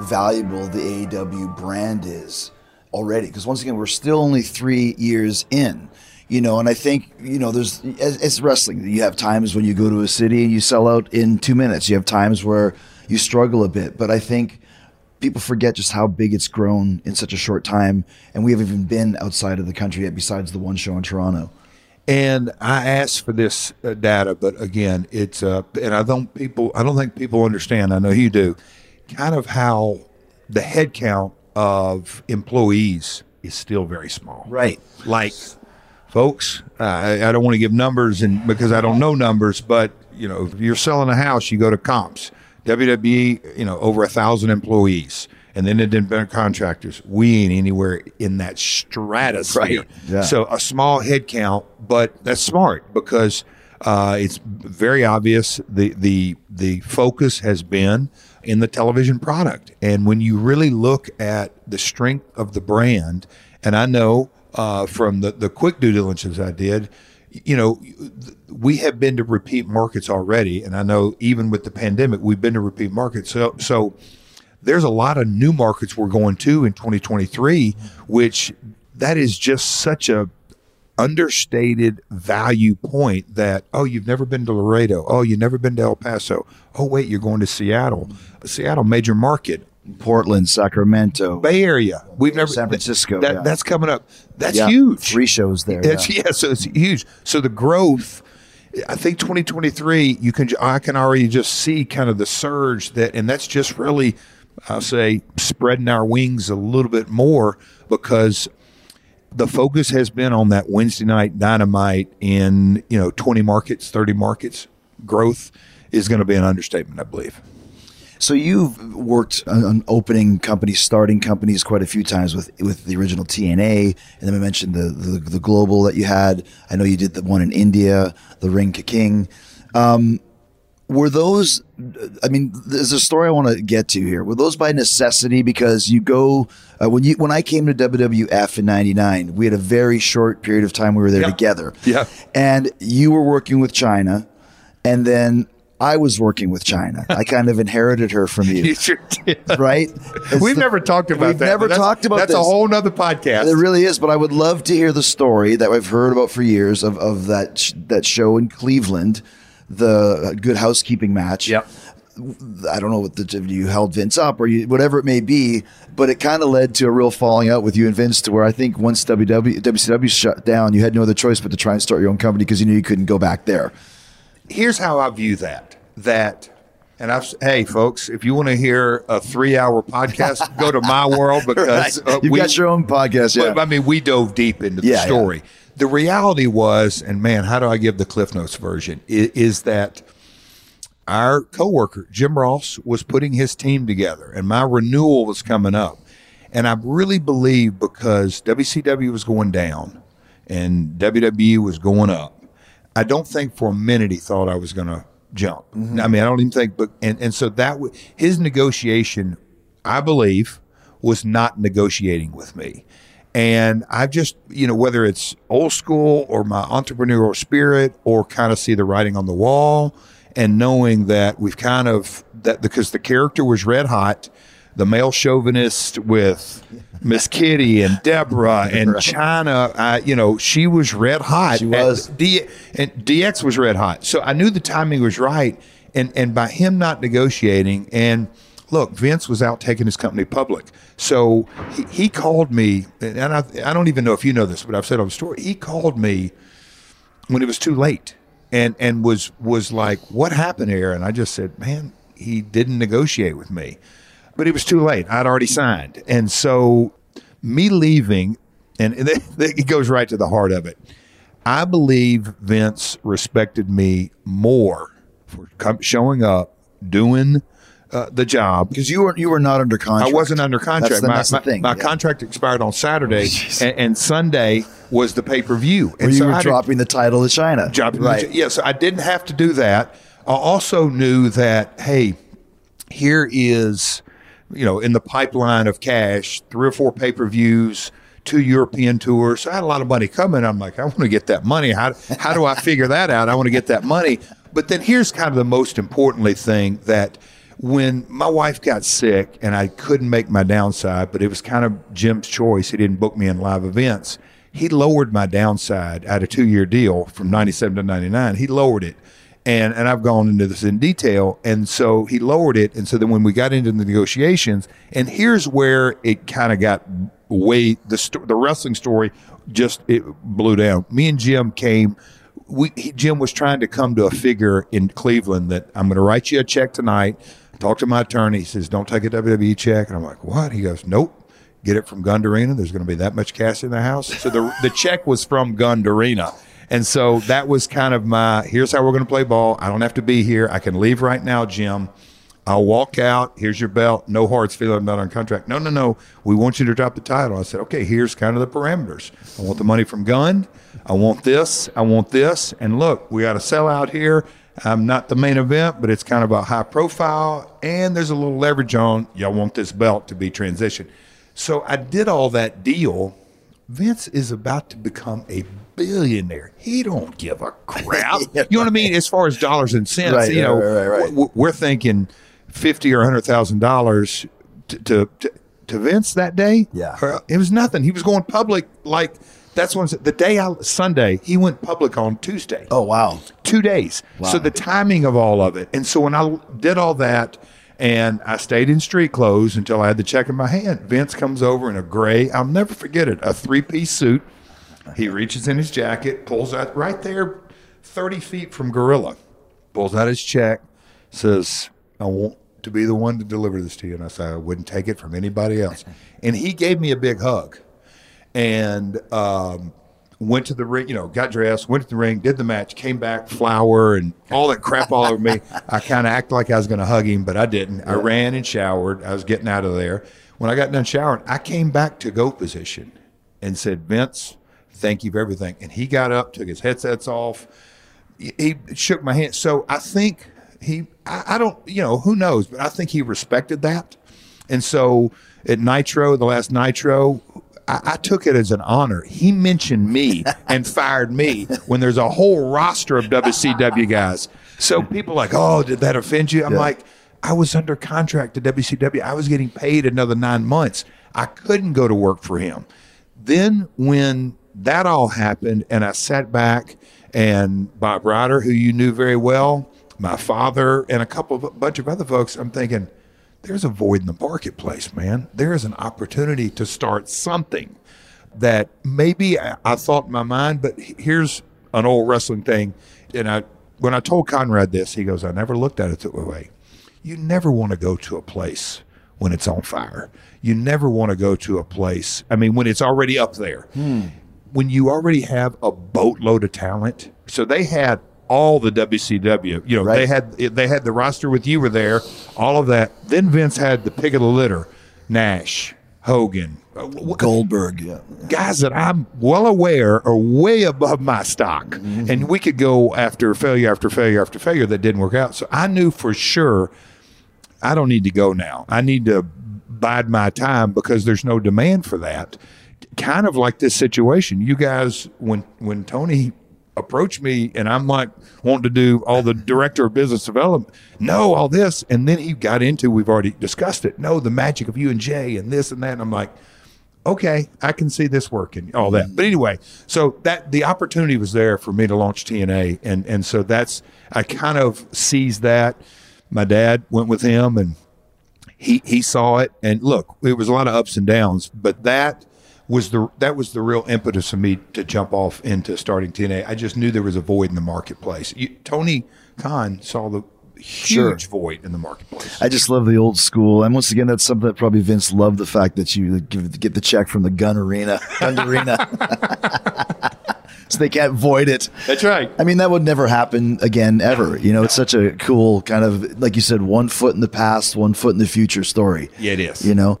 valuable the A E W brand is already. Because once again, we're still only three years in, you know, and I think, you know, there's, it's wrestling. You have times when you go to a city and you sell out in two minutes. You have times where you struggle a bit, but I think people forget just how big it's grown in such a short time, and we haven't even been outside of the country yet besides the one show in Toronto. And I asked for this uh, data, but again, it's uh and I don't people I don't think people understand, I know you do, kind of how the headcount of employees is still very small. Right. Like, folks, uh, I, I don't want to give numbers and because I don't know numbers, but you know, if you're selling a house, you go to comps. W W E, you know, over a thousand employees, and then independent contractors. We ain't anywhere in that stratosphere. Right. Yeah. So a small head count, but that's smart because uh, it's very obvious the the the focus has been in the television product, and when you really look at the strength of the brand, and I know uh, from the the quick due diligence I did. You know, we have been to repeat markets already, and I know even with the pandemic, we've been to repeat markets. So, so there's a lot of new markets we're going to in twenty twenty-three, which that is just such a understated value point that, oh, you've never been to Laredo. Oh, you've never been to El Paso. Oh, wait, you're going to Seattle. Seattle, major market. Portland, Sacramento, Bay Area. We've never San Francisco. That, yeah. That's coming up. That's yeah, huge. Three shows there. It's, yeah. yeah, so it's huge. So the growth, I think twenty twenty-three. You can I can already just see kind of the surge that, and that's just really, I'll say, spreading our wings a little bit more because the focus has been on that Wednesday night Dynamite in you know twenty markets, thirty markets. Growth is going to be an understatement, I believe. So you've worked on opening companies, starting companies quite a few times with, with the original T N A, and then we mentioned the, the the global that you had. I know you did the one in India, the Ring to King. Um, were those, I mean, there's a story I want to get to here. Were those by necessity? Because you go, uh, when you when I came to W W F in ninety-nine, we had a very short period of time we were there yeah. together. Yeah. And you were working with China, and then I was working with China. I kind of inherited her from you. You sure did. Right? It's we've the, never talked about we've that. We've never talked about that. That's this. A whole nother podcast. It really is, but I would love to hear the story that I've heard about for years of, of that sh- that show in Cleveland, the Good Housekeeping match. Yep. I don't know what the you held Vince up or you, whatever it may be, but it kind of led to a real falling out with you and Vince to where I think once W C W shut down, you had no other choice but to try and start your own company because you knew you couldn't go back there. Here's how I view that, that, and I've, hey, folks, if you want to hear a three-hour podcast, go to my world because right. uh, You've we, got your own podcast, yeah. I mean, we dove deep into the yeah, story. Yeah. The reality was, and man, how do I give the Cliff Notes version, is, is that our coworker, Jim Ross, was putting his team together, and my renewal was coming up. And I really believe because W C W was going down and W W E was going up, I don't think for a minute he thought I was going to jump. Mm-hmm. I mean, I don't even think, but, and, and so that w- his negotiation, I believe, was not negotiating with me. And I've just, you know, whether it's old school or my entrepreneurial spirit or kind of see the writing on the wall and knowing that we've kind of, that because the character was red hot, the male chauvinist with Miss Kitty and Deborah and right. China. I, you know, she was red hot. She was. And, D, and D X was red hot. So I knew the timing was right. And, and by him not negotiating, and look, Vince was out taking his company public. So he, he called me, and I, I don't even know if you know this, but I've said on the story, he called me when it was too late and, and was, was like, what happened here? And I just said, man, he didn't negotiate with me. But it was too late. I'd already signed. And so me leaving, and, and it, it goes right to the heart of it. I believe Vince respected me more for com- showing up, doing uh, the job. Because you were you were not under contract. I wasn't under contract. That's the, my that's the my, thing. my yeah. contract expired on Saturday, oh, and, and Sunday was the pay-per-view. Where and you so were I dropping did, the title to China. Dropping right. the, yeah, so I didn't have to do that. I also knew that, hey, here is... you know, in the pipeline of cash, three or four pay-per-views, two European tours. So I had a lot of money coming. I'm like, I want to get that money. How, how do I figure that out? I want to get that money. But then here's kind of the most importantly thing, that when my wife got sick and I couldn't make my downside, but it was kind of Jim's choice. He didn't book me in live events. He lowered my downside at a two-year deal from ninety-seven to ninety-nine. He lowered it. And and I've gone into this in detail. And so he lowered it. And so then when we got into the negotiations, and here's where it kind of got way, the sto- the wrestling story just, it blew down. Me and Jim came, we he, Jim was trying to come to a figure in Cleveland that I'm going to write you a check tonight. I talked to my attorney. He says, don't take a W W E check. And I'm like, what? He goes, nope. Get it from Gundarena. There's going to be that much cash in the house. So the the check was from Gundarena. And so that was kind of my, here's how we're going to play ball. I don't have to be here. I can leave right now, Jim. I'll walk out. Here's your belt. No hard feelings. I'm not on contract. No, no, no. We want you to drop the title. I said, okay, here's kind of the parameters. I want the money from Gunn. I want this. I want this. And look, we got a sellout here. I'm not the main event, but it's kind of a high profile. And there's a little leverage on, y'all want this belt to be transitioned. So I did all that deal. Vince is about to become a billionaire. He don't give a crap. You know what I mean? As far as dollars and cents, right, you know, right, right, right. We're, we're thinking fifty or a hundred thousand dollars to to Vince that day. Yeah, it was nothing. He was going public like that's when the day I, Sunday he went public on Tuesday. Oh wow, two days. Wow. So the timing of all of it, and so when I did all that, and I stayed in street clothes until I had the check in my hand. Vince comes over in a gray. I'll never forget it. A three piece suit. He reaches in his jacket, pulls out right there, thirty feet from Gorilla, pulls out his check, says, I want to be the one to deliver this to you. And I said, I wouldn't take it from anybody else. And he gave me a big hug and um, went to the ring, you know, got dressed, went to the ring, did the match, came back, flour and all that crap all over me. I kind of acted like I was going to hug him, but I didn't. Yeah. I ran and showered. I was getting out of there. When I got done showering, I came back to go position and said, Vince, thank you for everything. And he got up, took his headsets off. He shook my hand. So I think he, I, I don't, you know, who knows, but I think he respected that. And so at Nitro, the last Nitro, I, I took it as an honor. He mentioned me and fired me when there's a whole roster of W C W guys. So people are like, oh, did that offend you? I'm yeah. like, I was under contract to W C W. I was getting paid another nine months. I couldn't go to work for him. Then when that all happened, and I sat back, and Bob Ryder, who you knew very well, my father, and a couple of a bunch of other folks, I'm thinking, there's a void in the marketplace, man. There is an opportunity to start something that maybe I, I thought in my mind, but here's an old wrestling thing. And I, when I told Conrad this, he goes, I never looked at it that way. You never want to go to a place when it's on fire. You never want to go to a place, I mean, when it's already up there. Hmm. When you already have a boatload of talent. So they had all the W C W, you know, right. they had they had the roster with you were there, all of that. Then Vince had the pick of the litter, Nash, Hogan, Goldberg, yeah. guys that I'm well aware are way above my stock. Mm-hmm. And we could go after failure after failure after failure that didn't work out. So I knew for sure I don't need to go now. I need to bide my time because there's no demand for that. Kind of like this situation, you guys, when when Tony approach me and I'm like wanting to do all the director of business development, no, all this. And then he got into, we've already discussed it, no, the magic of you and Jay and this and that. And I'm like, okay, I can see this working, all that. But anyway, so that the opportunity was there for me to launch T N A. And, and so that's, I kind of seized that. My dad went with him and he, he saw it. And look, it was a lot of ups and downs, but that was the, that was the real impetus for me to jump off into starting T N A. I just knew there was a void in the marketplace. You, Tony Khan saw the huge sure. void in the marketplace. I just love the old school. And once again, that's something that probably Vince loved, the fact that you give, get the check from the gun arena, gun arena. So they can't void it. That's right. I mean, that would never happen again, ever. You know, it's such a cool kind of, like you said, one foot in the past, one foot in the future story. Yeah, it is. You know?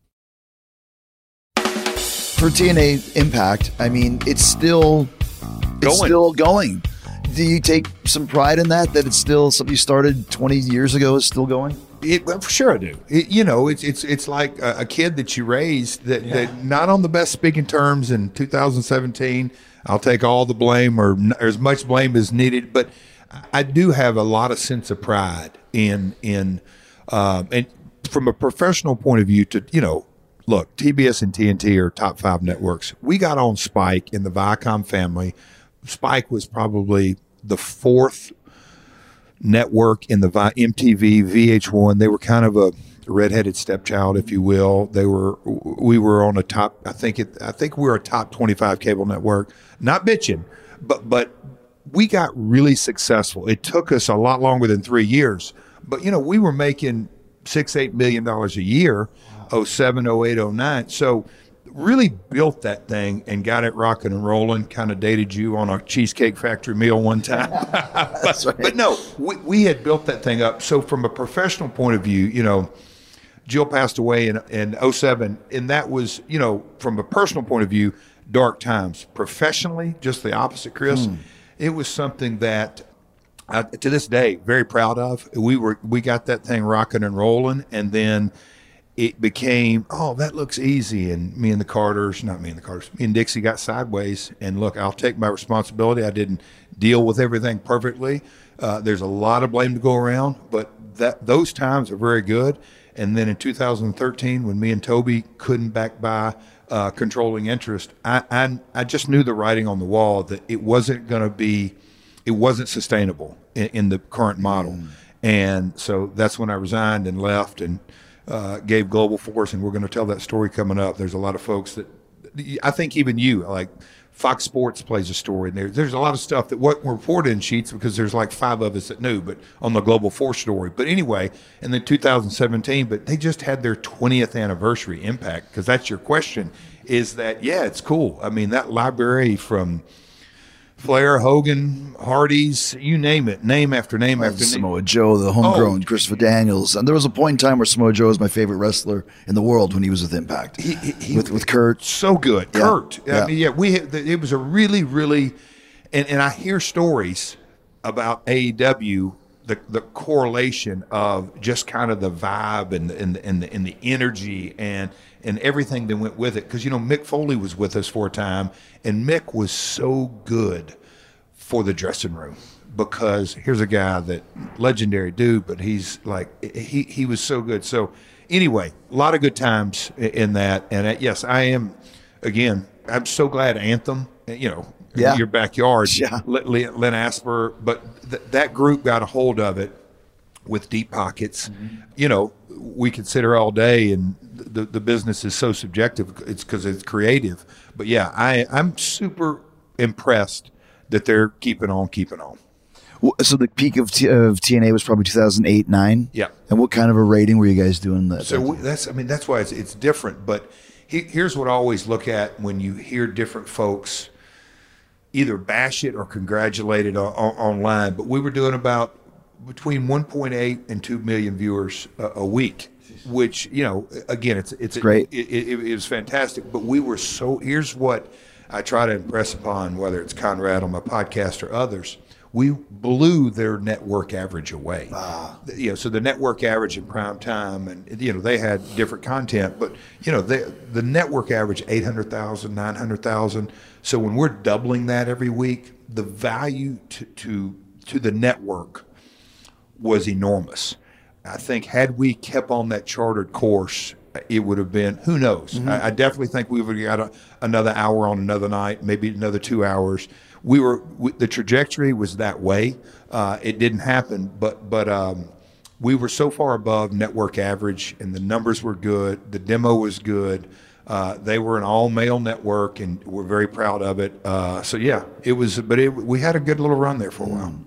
For T N A Impact, I mean, it's still it's going. still going. Do you take some pride in that, that it's still something you started twenty years ago is still going? It, well, for sure I do. It, you know, it's it's it's like a, a kid that you raised that, yeah. that not on the best speaking terms in two thousand seventeen. I'll take all the blame or, or as much blame as needed, but I do have a lot of sense of pride in in um, and from a professional point of view to, you know, look, T B S and T N T are top five networks. We got on Spike in the Viacom family. Spike was probably the fourth network in the Vi- M T V, V H one. They were kind of a redheaded stepchild, if you will. They were, we were on a top, I think it, I think we were a top twenty-five cable network. Not bitching, but, but we got really successful. It took us a lot longer than three years, but you know, we were making six, eight million dollars a year. oh seven, oh eight, oh nine. So really built that thing and got it rocking and rolling. Kind of dated you on a Cheesecake Factory meal one time. but, right. but no, we, we had built that thing up. So from a professional point of view, you know, Jill passed away in, in oh seven. And that was, you know, from a personal point of view, dark times. Professionally, just the opposite, Chris. Mm. It was something that I, to this day, very proud of. We were, we got that thing rocking and rolling. And then it became, oh, that looks easy. And me and the Carters, not me and the Carters, me and Dixie got sideways. And look, I'll take my responsibility. I didn't deal with everything perfectly. Uh, there's a lot of blame to go around, but that those times are very good. And then in two thousand thirteen, when me and Toby couldn't back by uh, controlling interest, I, I I just knew the writing on the wall that it wasn't going to be, it wasn't sustainable in, in the current model. Mm. And so that's when I resigned and left and Uh, gave Global Force, and we're going to tell that story coming up. There's a lot of folks that, I think even you, like Fox Sports plays a story, and there, there's a lot of stuff that wasn't reported in sheets because there's like five of us that knew, but on the Global Force story. But anyway, and then two thousand seventeen, but they just had their twentieth anniversary Impact, because that's your question, is that, yeah, it's cool. I mean, that library from Flair, Hogan, Hardy's, you name it, name after name oh, after name. Samoa Joe, the homegrown, oh. Christopher Daniels. And there was a point in time where Samoa Joe was my favorite wrestler in the world when he was with Impact. He, he, with, he, with Kurt. So good. Yeah. Kurt. Yeah. I mean, yeah, we, it was a really, really, and, and I hear stories about A E W, the, the correlation of just kind of the vibe and, and, and, the, and the energy and, and everything that went with it. Because, you know, Mick Foley was with us for a time, and Mick was so good for the dressing room, because here's a guy that legendary dude, but he's like, he, he was so good. So anyway, a lot of good times in that. And yes, I am, again, I'm so glad Anthem, you know, yeah. your backyard, yeah. Len Asper, but th- that group got a hold of it with deep pockets. Mm-hmm. You know, we consider all day, and the the business is so subjective. It's because it's creative. But yeah, I, I'm super impressed that they're keeping on, keeping on. So the peak of T- of T N A was probably two thousand eight, nine. Yeah. And what kind of a rating were you guys doing that? So we, that's, I mean, that's why it's it's different. But he, here's what I always look at when you hear different folks either bash it or congratulate it on, on, online. But we were doing about between one point eight and two million viewers a, a week, which, you know, again, it's it's great. It, it, it, it was fantastic. But we were so, here's what I try to impress upon, whether it's Conrad on my podcast or others, we blew their network average away. Wow. You know, so the network average in prime time, and, you know, they had different content, but, you know, they, the network average, eight hundred thousand, nine hundred thousand. So when we're doubling that every week, the value to, to, to the network was enormous. I think had we kept on that chartered course, it would have been, who knows? Mm-hmm. I, I definitely think we would have got a, another hour on another night, maybe another two hours. We were, we, the trajectory was that way. Uh, it didn't happen, but but um, we were so far above network average, and the numbers were good. The demo was good. Uh, they were an all-male network, and we're very proud of it. Uh, so yeah, it was. But it, we had a good little run there for a while.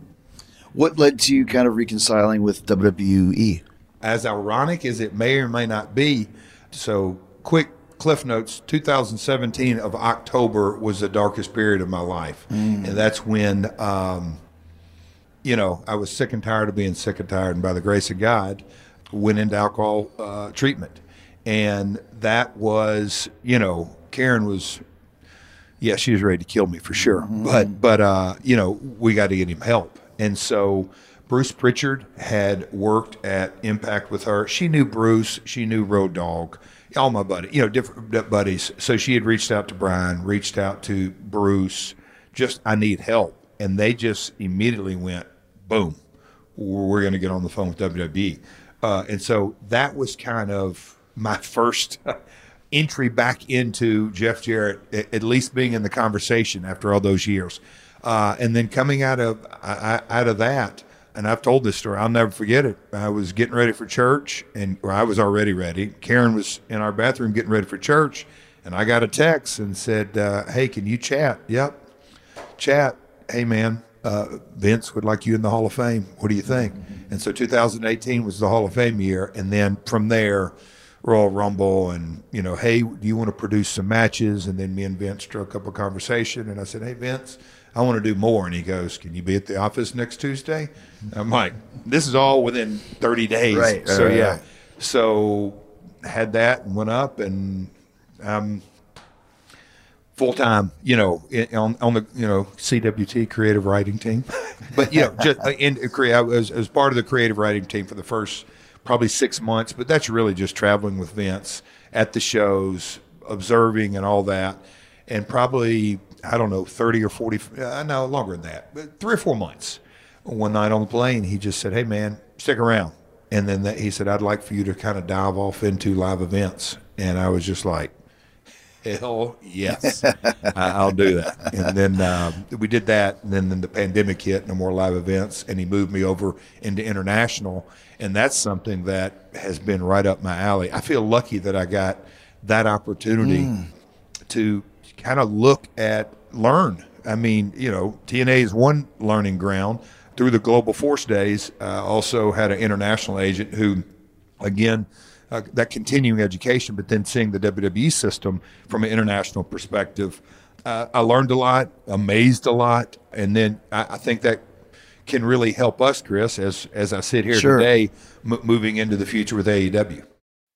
What led to you kind of reconciling with W W E? As ironic as it may or may not be, so quick. Cliff Notes, two thousand seventeen of October was the darkest period of my life. Mm. And that's when, um, you know, I was sick and tired of being sick and tired. And by the grace of God, went into alcohol uh, treatment. And that was, you know, Karen was, yeah, she was ready to kill me for sure. Mm. But, but uh, you know, we got to get him help. And so Bruce Pritchard had worked at Impact with her. She knew Bruce. She knew Road Dogg. All my buddies, you know, different buddies. So she had reached out to Brian, reached out to Bruce, just, I need help. And they just immediately went, boom, we're going to get on the phone with W W E. Uh, and so that was kind of my first entry back into Jeff Jarrett, at least being in the conversation after all those years. Uh, and then coming out of, I, I, out of that, and I've told this story, I'll never forget it. I was getting ready for church, and or I was already ready. Karen was in our bathroom getting ready for church, and I got a text and said, uh, hey, can you chat? Yep, chat. Hey, man, uh, Vince would like you in the Hall of Fame. What do you think? Mm-hmm. And so two thousand eighteen was the Hall of Fame year, and then from there, Royal Rumble, and, you know, hey, do you want to produce some matches? And then me and Vince struck up a conversation, and I said, hey, Vince, I want to do more. And he goes, can you be at the office next Tuesday? I'm like, this is all within thirty days. Right. So, right. yeah. So had that and went up, and I'm full-time, you know, on, on the, you know, C W T creative writing team. But, you know, just in, I was, I was part of the creative writing team for the first probably six months. But that's really just traveling with Vince at the shows, observing and all that. And probably, I don't know, thirty or forty, uh, no, longer than that, but three or four months. One night on the plane, he just said, hey, man, stick around. And then that, he said, I'd like for you to kind of dive off into live events. And I was just like, hell yes, I'll do that. And then uh, we did that, and then, then the pandemic hit, no more live events, and he moved me over into international. And that's something that has been right up my alley. I feel lucky that I got that opportunity mm. to kind of look at, learn. I mean, you know, T N A is one learning ground. Through the Global Force days, I uh, also had an international agent who, again, uh, that continuing education, but then seeing the W W E system from an international perspective, uh, I learned a lot, amazed a lot, and then I, I think that can really help us, Chris, as, as I sit here sure. today, m- moving into the future with A E W.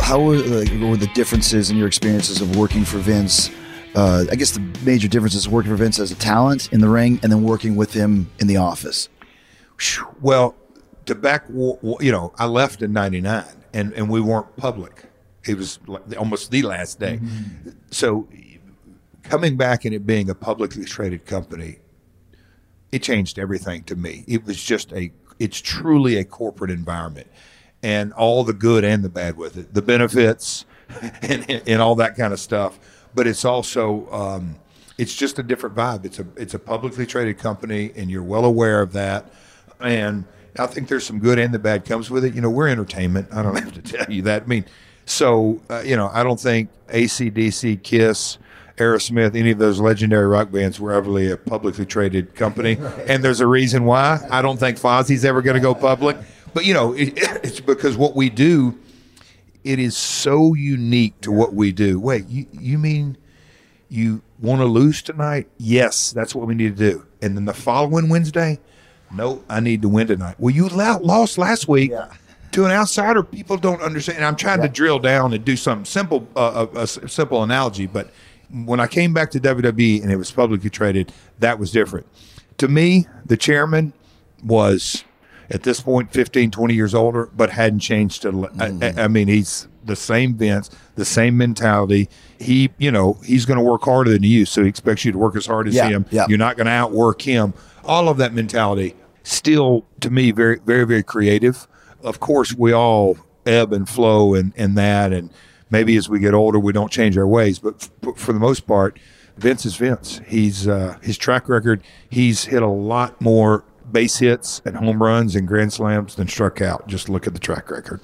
How were, like, what were the differences in your experiences of working for Vince? Uh, I guess the major difference is working for Vince as a talent in the ring and then working with him in the office. Well, to back, you know, I left in ninety-nine and, and we weren't public. It was almost the last day. Mm-hmm. So coming back and it being a publicly traded company, it changed everything to me. It was just a, it's truly a corporate environment. And all the good and the bad with it, the benefits and, and all that kind of stuff. But it's also um, it's just a different vibe. It's a it's a publicly traded company, and you're well aware of that. And I think there's some good and the bad comes with it. You know, we're entertainment. I don't have to tell you that. I mean, so, uh, you know, I don't think A C D C, Kiss, Aerosmith, any of those legendary rock bands were ever a publicly traded company. And there's a reason why. I don't think Fozzie's ever going to go public. But, you know, it, it's because what we do, it is so unique to what we do. Wait, you, you mean you want to lose tonight? Yes, that's what we need to do. And then the following Wednesday, no, I need to win tonight. Well, you lost last week. Yeah. To an outsider, people don't understand. And I'm trying yeah. to drill down and do some simple, uh, a, a simple analogy. But when I came back to W W E and it was publicly traded, that was different. To me, the chairman was, at this point, fifteen, twenty years older, but hadn't changed. To, mm. I, I mean, he's the same Vince, the same mentality. He, you know, he's going to work harder than you, so he expects you to work as hard as yeah. him. Yeah. You're not going to outwork him. All of that mentality, still, to me, very, very, very creative. Of course, we all ebb and flow and, and that, and maybe as we get older, we don't change our ways. But f- for the most part, Vince is Vince. He's uh, his track record, he's hit a lot more base hits and home runs and grand slams than struck out. Just look at the track record.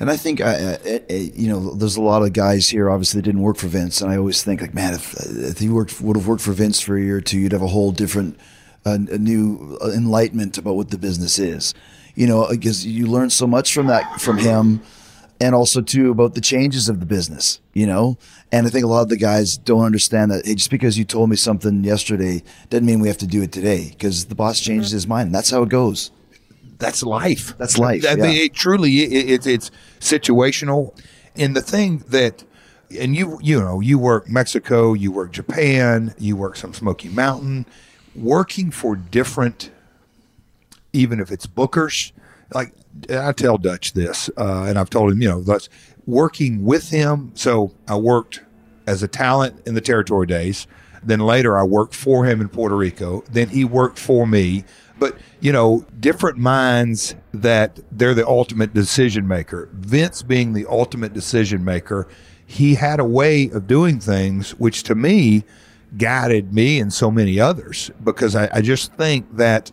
And I think, uh, uh, uh, you know, there's a lot of guys here, obviously, that didn't work for Vince. And I always think, like, man, if, if you worked, would have worked for Vince for a year or two, you'd have a whole different, uh, a new enlightenment about what the business is. You know, because you learn so much from that, from him, and also, too, about the changes of the business, you know? And I think a lot of the guys don't understand that. Hey, just because you told me something yesterday doesn't mean we have to do it today, because the boss changes his mind. That's how it goes. That's life. That's life. I yeah. mean, it truly, it, it, it's situational. And the thing that, and you, you know, you work Mexico, you work Japan, you work some Smoky Mountain, working for different, even if it's bookers, like I tell Dutch this, uh, and I've told him, you know, that's working with him. So I worked as a talent in the territory days. Then later I worked for him in Puerto Rico. Then he worked for me. But, you know, different minds that they're the ultimate decision maker. Vince being the ultimate decision maker, he had a way of doing things, which to me guided me and so many others, because I, I just think that,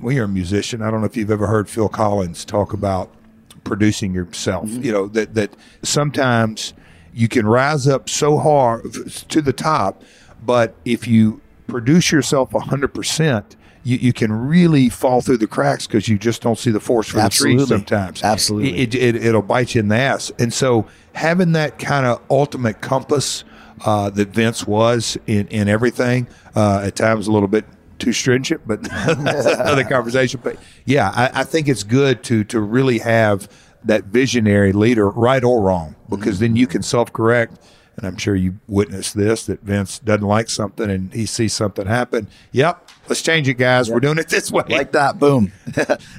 well, you're a musician. I don't know if you've ever heard Phil Collins talk about producing yourself. Mm-hmm. You know, that, that sometimes you can rise up so hard to the top, but if you produce yourself one hundred percent, you, you can really fall through the cracks because you just don't see the forest for Absolutely. the trees sometimes. Absolutely. It, it, it'll bite you in the ass. And so having that kind of ultimate compass uh, that Vince was in, in everything, uh, at times a little bit too stringent, but that's another conversation. But yeah, I, I think it's good to to really have that visionary leader, right or wrong, because then you can self-correct. And I'm sure you witnessed this, that Vince doesn't like something and he sees something happen. Yep, let's change it, guys. Yep. We're doing it this way. Like that, boom.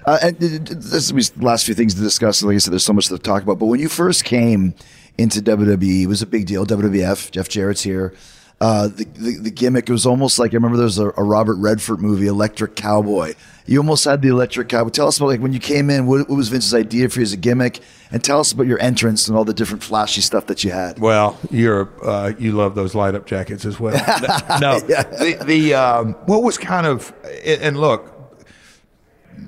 uh, and this is the last few things to discuss. Like I said, there's so much to talk about. But when you first came into W W E, it was a big deal. W W F, Jeff Jarrett's here. Uh, the, the the gimmick, it was almost like, I remember there was a, a Robert Redford movie, Electric Cowboy. You almost had the Electric Cowboy. Tell us about, like, when you came in, what, what was Vince's idea for you as a gimmick? And tell us about your entrance and all the different flashy stuff that you had. Well, you're uh, you love those light-up jackets as well. No, yeah. the, the um, what was kind of, and look,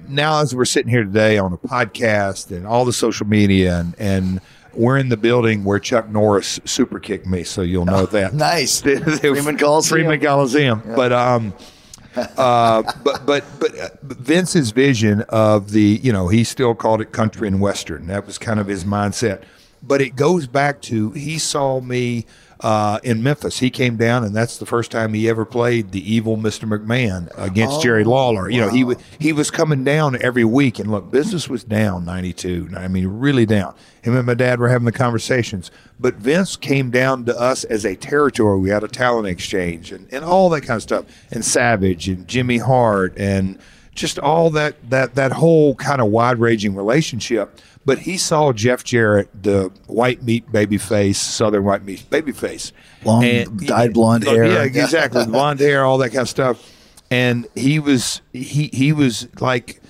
now as we're sitting here today on a podcast and all the social media and, and we're in the building where Chuck Norris super kicked me, so you'll know that. Nice. Freeman Coliseum. Freeman Coliseum. Yeah. But um, uh, but but but Vince's vision of the, you know, he still called it country and western. That was kind of his mindset. But it goes back to, he saw me uh, in Memphis. He came down, and that's the first time he ever played the evil Mister McMahon against oh, Jerry Lawler. You wow. know, he, w- he was coming down every week. And look, business was down ninety-two. I mean, really down. Him and my dad were having the conversations. But Vince came down to us as a territory. We had a talent exchange and, and all that kind of stuff. And Savage and Jimmy Hart and just all that, that, that whole kind of wide-ranging relationship. But he saw Jeff Jarrett, the white meat baby face, southern white meat baby face. Long, and dyed blonde he, hair. Yeah, exactly. Blonde hair, all that kind of stuff. And he was, he, he was like,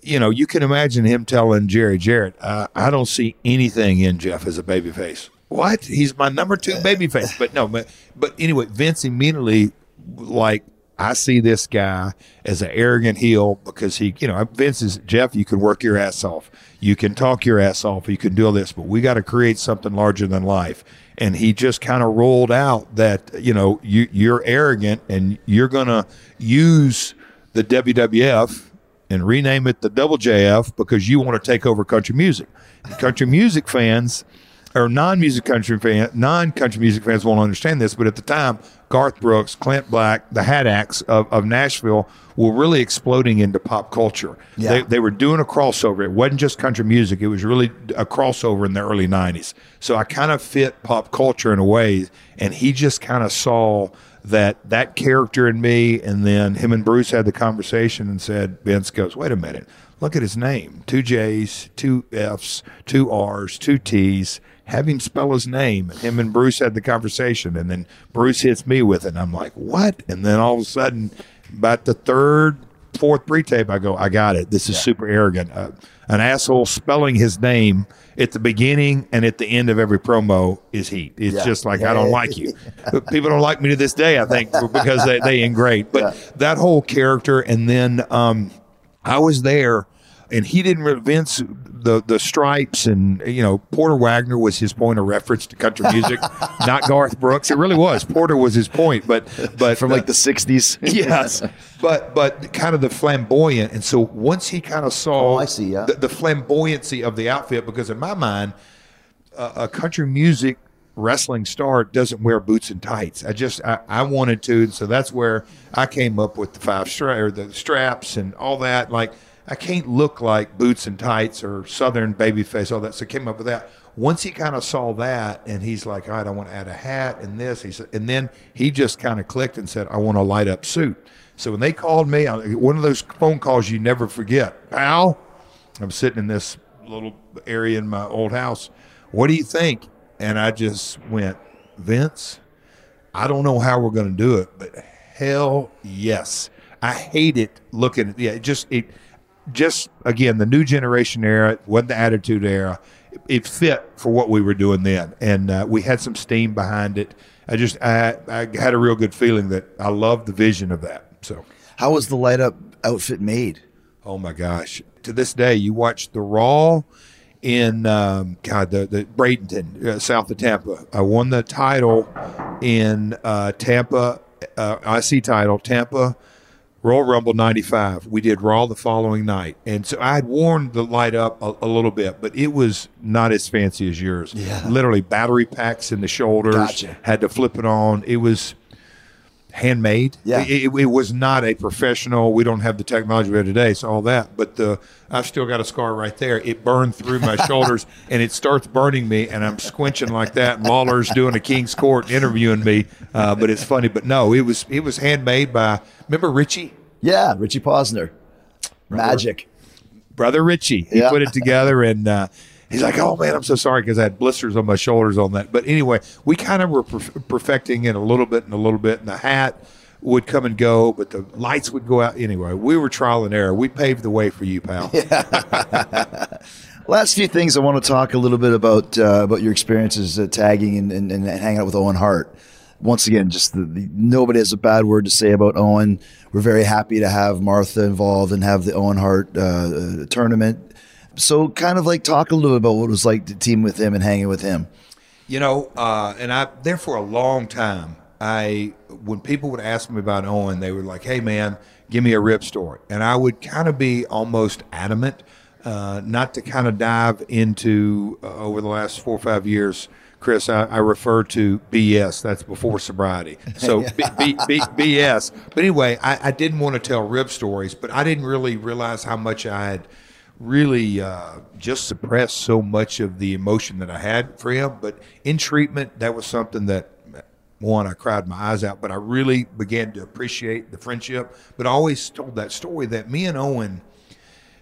you know, you can imagine him telling Jerry Jarrett, uh, I don't see anything in Jeff as a baby face. what? He's my number two babyface. But no, but, but anyway, Vince immediately, like, I see this guy as an arrogant heel because he, you know, Vince is, Jeff, you can work your ass off. You can talk your ass off. You can do all this, but we got to create something larger than life. And he just kind of rolled out that, you know, you, you're arrogant and you're going to use the W W F and rename it the Double J F because you want to take over country music. And country music fans or non-music country fan, non-country music fans won't understand this, but at the time, Garth Brooks, Clint Black, the Hat Axe of, of Nashville were really exploding into pop culture. Yeah. They, they were doing a crossover. It wasn't just country music. It was really a crossover in the early nineties. So I kind of fit pop culture in a way, and he just kind of saw that that character in me, and then him and Bruce had the conversation and said, Vince goes, wait a minute, look at his name. Two J's, two F's, two R's, two T's. Have him spell his name. And him and Bruce had the conversation, and then Bruce hits me with it, and I'm like, what? And then all of a sudden, about the third, fourth pre-tape, I go, I got it. This is yeah. super arrogant. Uh, an asshole spelling his name at the beginning and at the end of every promo is heat. It's yeah. just like, yeah. I don't like you. People don't like me to this day, I think, because they, they ingrate. But yeah. that whole character, and then um, I was there, and he didn't re- Vince the the stripes, and you know, Porter Wagner was his point of reference to country music, not Garth Brooks. It really was. Porter was his point, but but from uh, like the sixties. Yes, but but kind of the flamboyant. And so once he kind of saw oh, I see, yeah. the, the flamboyancy of the outfit, because in my mind, uh, a country music wrestling star doesn't wear boots and tights. I just I, I wanted to, and so that's where I came up with the five stra- or the straps and all that, like. I can't look like boots and tights or Southern babyface, all that. So came up with that. Once he kind of saw that, and he's like, all right, I want to add a hat and this. He said, and then he just kind of clicked and said, I want a light up suit. So when they called me, I, one of those phone calls you never forget, pal, I'm sitting in this little area in my old house. What do you think? And I just went, Vince, I don't know how we're going to do it, but hell yes. I hate it looking at yeah, it just, it, Just, again, the new generation era, wasn't the attitude era. It, it fit for what we were doing then. And uh, we had some steam behind it. I just I, I had a real good feeling that I loved the vision of that. So, how was the light-up outfit made? Oh, my gosh. To this day, you watch the Raw in, um, God, the, the Bradenton, uh, south of Tampa. I won the title in uh, Tampa, uh, I C title, Tampa. Royal Rumble ninety-five, we did Raw the following night. And so I had worn the light up a, a little bit, but it was not as fancy as yours. Yeah. Literally battery packs in the shoulders, gotcha. Had to flip it on. It was handmade. Yeah. It, it, it was not a professional. We don't have the technology we have today, so all that. But the I've still got a scar right there. It burned through my shoulders, and it starts burning me, and I'm squinching like that. And Lawler's doing a King's Court interviewing me, uh, but it's funny. But, no, it was it was handmade by – remember Richie? Yeah, Richie Posner. Brother, Magic. Brother Richie. He yeah. put it together, and uh, he's like, oh, man, I'm so sorry because I had blisters on my shoulders on that. But anyway, we kind of were perf- perfecting it a little bit and a little bit, and the hat would come and go, but the lights would go out. Anyway, we were trial and error. We paved the way for you, pal. Yeah. Last few things I want to talk a little bit about uh, about your experiences uh, tagging and, and, and hanging out with Owen Hart. Once again, just the, the, nobody has a bad word to say about Owen. We're very happy to have Martha involved and have the Owen Hart uh, tournament. So kind of like talk a little bit about what it was like to team with him and hanging with him. You know, uh, and I there for a long time, I when people would ask me about Owen, they were like, hey, man, give me a rib story. And I would kind of be almost adamant uh, not to kind of dive into uh, over the last four or five years, Chris, I, I refer to B S. That's before sobriety. So B, B, B, B S. But anyway, I, I didn't want to tell rib stories, but I didn't really realize how much I had really uh, just suppressed so much of the emotion that I had for him. But in treatment, that was something that, one, I cried my eyes out, but I really began to appreciate the friendship. But I always told that story that me and Owen,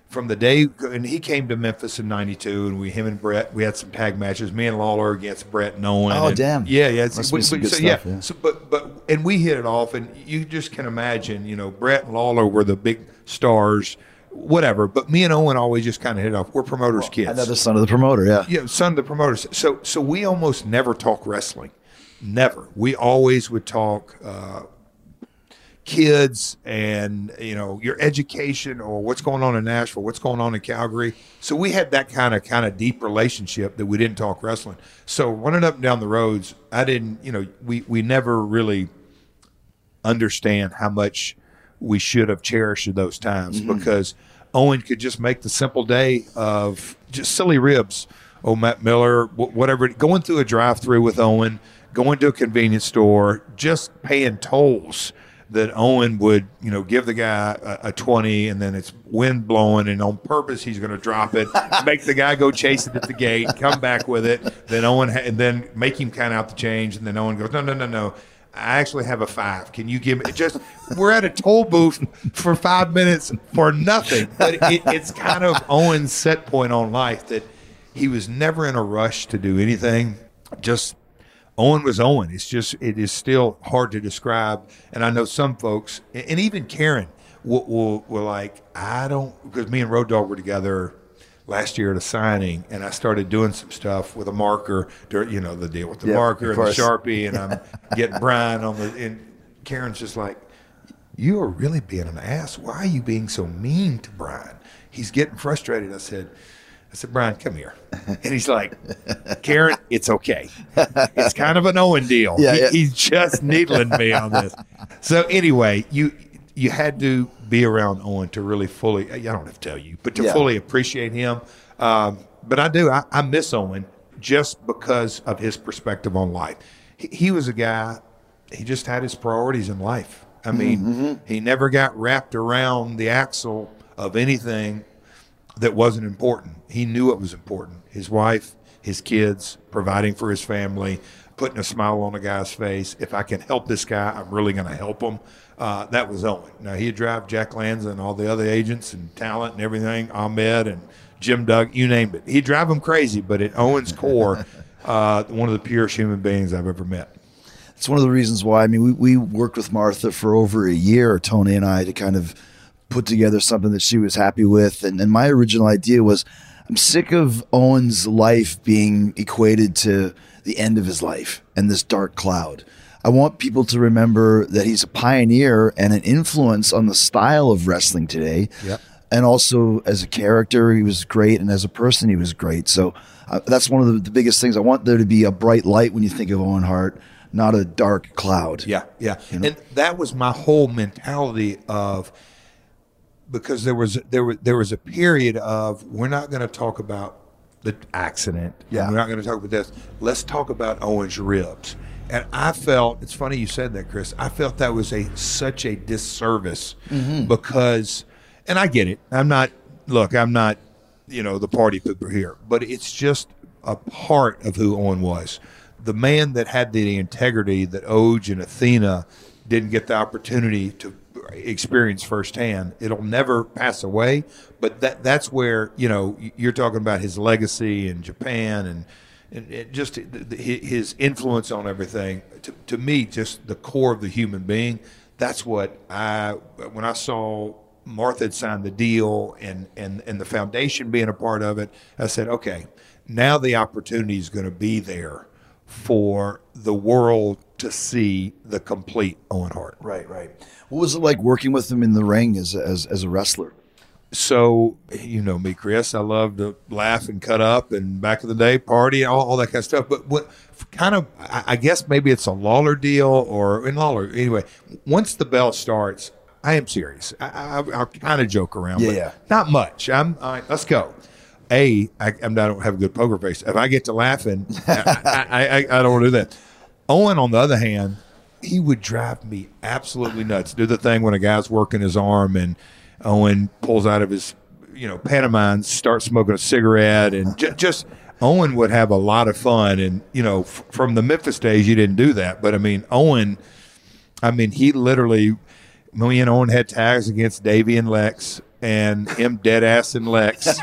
from the day, and he came to Memphis in ninety-two, and we, him and Brett, we had some tag matches. Me and Lawler against Brett and Owen. Oh, and, damn! Yeah, yeah. It's, Must we, be some we, good so, stuff, yeah. yeah. So, but but and we hit it off, and you just can imagine, you know, Brett and Lawler were the big stars. whatever. But me and Owen always just kind of hit off. We're promoters' well, kids. Another son of the promoter, yeah. Yeah, son of the promoters. So, so we almost never talk wrestling. Never. We always would talk uh, kids and, you know, your education or what's going on in Nashville, what's going on in Calgary. So we had that kind of kind of deep relationship that we didn't talk wrestling. So running up and down the roads, I didn't, you know, we, we never really understand how much we should have cherished those times mm-hmm. because Owen could just make the simple day of just silly ribs. Oh, Matt Miller, whatever, going through a drive-thru with Owen, going to a convenience store, just paying tolls that Owen would, you know, give the guy a, a twenty and then it's wind blowing and on purpose he's going to drop it, make the guy go chase it at the gate, come back with it, then Owen ha- and then make him count out the change, and then Owen goes, no, no, no, no. I actually have a five. Can you give me just? We're at a toll booth for five minutes for nothing. But it, it's kind of Owen's set point on life that he was never in a rush to do anything. Just Owen was Owen. It's just it is still hard to describe. And I know some folks, and even Karen, will, will were like, I don't, because me and Road Dogg were together last year at a signing, and I started doing some stuff with a marker, you know, the deal with the yep, marker and the Sharpie, and I'm getting Brian on the, and Karen's just like, you are really being an ass. Why are you being so mean to Brian? He's getting frustrated. I said, I said, Brian, come here. And he's like, Karen, it's okay. It's kind of an Owen deal. Yeah, he, yeah. He's just needling me on this. So anyway, you, you had to be around Owen to really fully, I don't have to tell you, but to yeah. fully appreciate him. Um, but I do, I, I miss Owen just because of his perspective on life. He, he was a guy, he just had his priorities in life. I mean, mm-hmm. he never got wrapped around the axle of anything that wasn't important. He knew it was important. His wife, his kids, providing for his family, putting a smile on a guy's face. If I can help this guy, I'm really going to help him. Uh, that was Owen. Now, he'd drive Jack Lanza and all the other agents and talent and everything, Ahmed and Jim Doug, you name it. He'd drive them crazy, but at Owen's core, uh, one of the purest human beings I've ever met. It's one of the reasons why, I mean, we, we worked with Martha for over a year, Tony and I, to kind of put together something that she was happy with. And, and my original idea was, I'm sick of Owen's life being equated to the end of his life and this dark cloud. I want people to remember that he's a pioneer and an influence on the style of wrestling today. Yep. And also as a character, he was great. And as a person, he was great. So uh, that's one of the, the biggest things. I want there to be a bright light when you think of Owen Hart, not a dark cloud. Yeah, yeah. You know? And that was my whole mentality of, because there was there was, there was a period of, we're not going to talk about the accident. Yeah. We're not going to talk about this. Let's talk about Owen's ribs. And I felt, it's funny you said that, Chris, I felt that was a such a disservice mm-hmm. because, and I get it. I'm not, look, I'm not, you know, the party pooper here, but it's just a part of who Owen was. The man that had the integrity that Oge and Athena didn't get the opportunity to experience firsthand, it'll never pass away. But that that's where, you know, you're talking about his legacy in Japan and, and it just his influence on everything, to, to me, just the core of the human being. That's what I, when I saw Martha had signed the deal and, and, and the foundation being a part of it, I said, okay, now the opportunity is going to be there for the world to see the complete Owen Hart. Right, right. What was it like working with him in the ring as as, as a wrestler? So, you know me, Chris, I love to laugh and cut up and back in the day, party, all, all that kind of stuff. But what kind of, I guess maybe it's a Lawler deal or in Lawler. Anyway, once the bell starts, I am serious. I, I, I'll kind of joke around, yeah, but yeah. not much. I'm, all right, let's go. A, I, I'm not, I don't have a good poker face. If I get to laughing, I, I, I, I don't want to do that. Owen, on the other hand, he would drive me absolutely nuts. Do the thing when a guy's working his arm and Owen pulls out of his, you know, pantomime, starts smoking a cigarette, and j- just Owen would have a lot of fun. And, you know, f- from the Memphis days, you didn't do that. But, I mean, Owen, I mean, he literally, me and Owen had tags against Davey and Lex. and M. Deadass and Lex.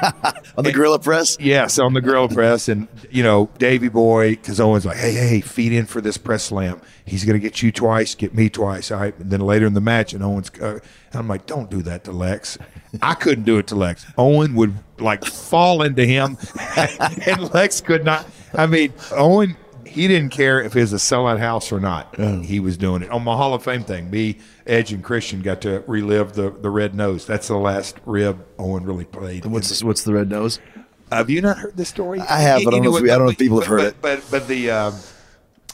On the and, gorilla press? Yes, on the gorilla press. And, you know, Davey Boy, because Owen's like, hey, hey, feed in for this press slam. He's going to get you twice, get me twice. All right. And then later in the match, and Owen's, uh, and I'm like, don't do that to Lex. I couldn't do it to Lex. Owen would, like, fall into him, and Lex could not. I mean, Owen, he didn't care if it was a sellout house or not. Oh. He was doing it. On my Hall of Fame thing, me, Edge, and Christian got to relive the, the red nose. That's the last rib Owen really played. And what's, the, what's the red nose? Have you not heard this story? I have, but I don't know if, we, I don't know if people have heard it. But, but, but the um,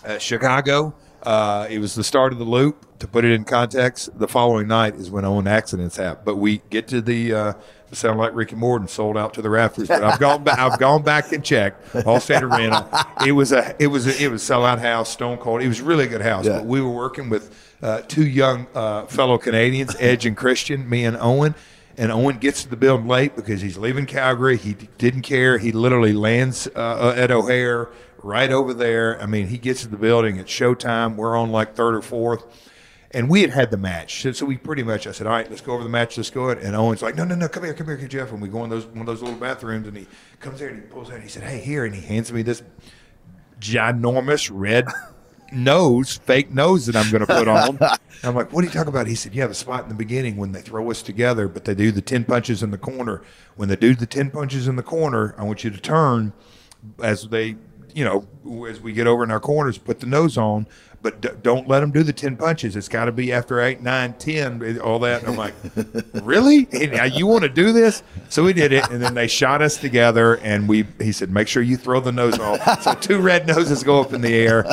uh, Chicago, uh, it was the start of the loop. To put it in context, the following night is when Owen accidents happen. But we get to the uh, – sound like Ricky Morton, sold out to the rafters. But I've gone back. I've gone back and checked. All State Arena. It was a. It was. A, it was sellout house. Stone Cold. It was really a good house. Yeah. But we were working with uh, two young uh, fellow Canadians, Edge and Christian. Me and Owen. And Owen gets to the building late because he's leaving Calgary. He d- didn't care. He literally lands uh, at O'Hare right over there. I mean, he gets to the building at showtime. We're on like third or fourth. And we had had the match, so we pretty much, I said, all right, let's go over the match, let's go. And Owen's like, no, no, no, come here, come here, Jeff. And we go in those, one of those little bathrooms, and he comes there, and he pulls out, and he said, hey, here. And he hands me this ginormous red nose, fake nose that I'm going to put on. And I'm like, what are you talking about? He said, yeah, the spot in the beginning when they throw us together, but they do the ten punches in the corner. When they do the ten punches in the corner, I want you to turn as they, you know, as we get over in our corners, put the nose on. But d- don't let them do the ten punches. It's got to be after eight, nine, ten, all that. And I'm like, really? And you want to do this? So we did it. And then they shot us together. And we, he said, make sure you throw the nose off. So two red noses go up in the air.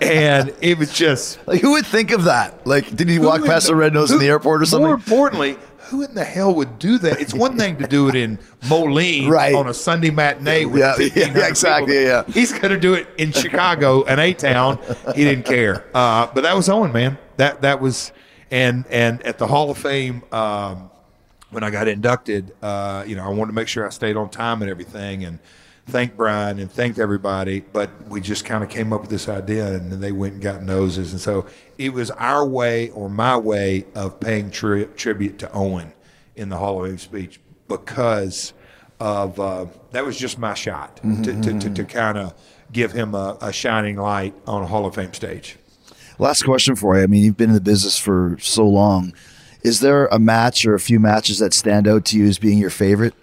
And it was just. Like, who would think of that? Like, did he walk past the, a red nose who, in the airport or something? More importantly, who in the hell would do that? It's one thing to do it in Moline right. on a Sunday matinee. With yeah, yeah, exactly. People. Yeah, he's going to do it in Chicago, an A-town. He didn't care. Uh, but that was Owen, man. That that was, and and at the Hall of Fame um, when I got inducted, uh, you know, I wanted to make sure I stayed on time and everything, and thank Brian and thanked everybody. But we just kind of came up with this idea, and then they went and got noses, and so. It was our way or my way of paying tri- tribute to Owen in the Hall of Fame speech because of uh, that was just my shot mm-hmm. to, to, to, to kind of give him a, a shining light on a Hall of Fame stage. Last question for you. I mean, you've been in the business for so long. Is there a match or a few matches that stand out to you as being your favorite?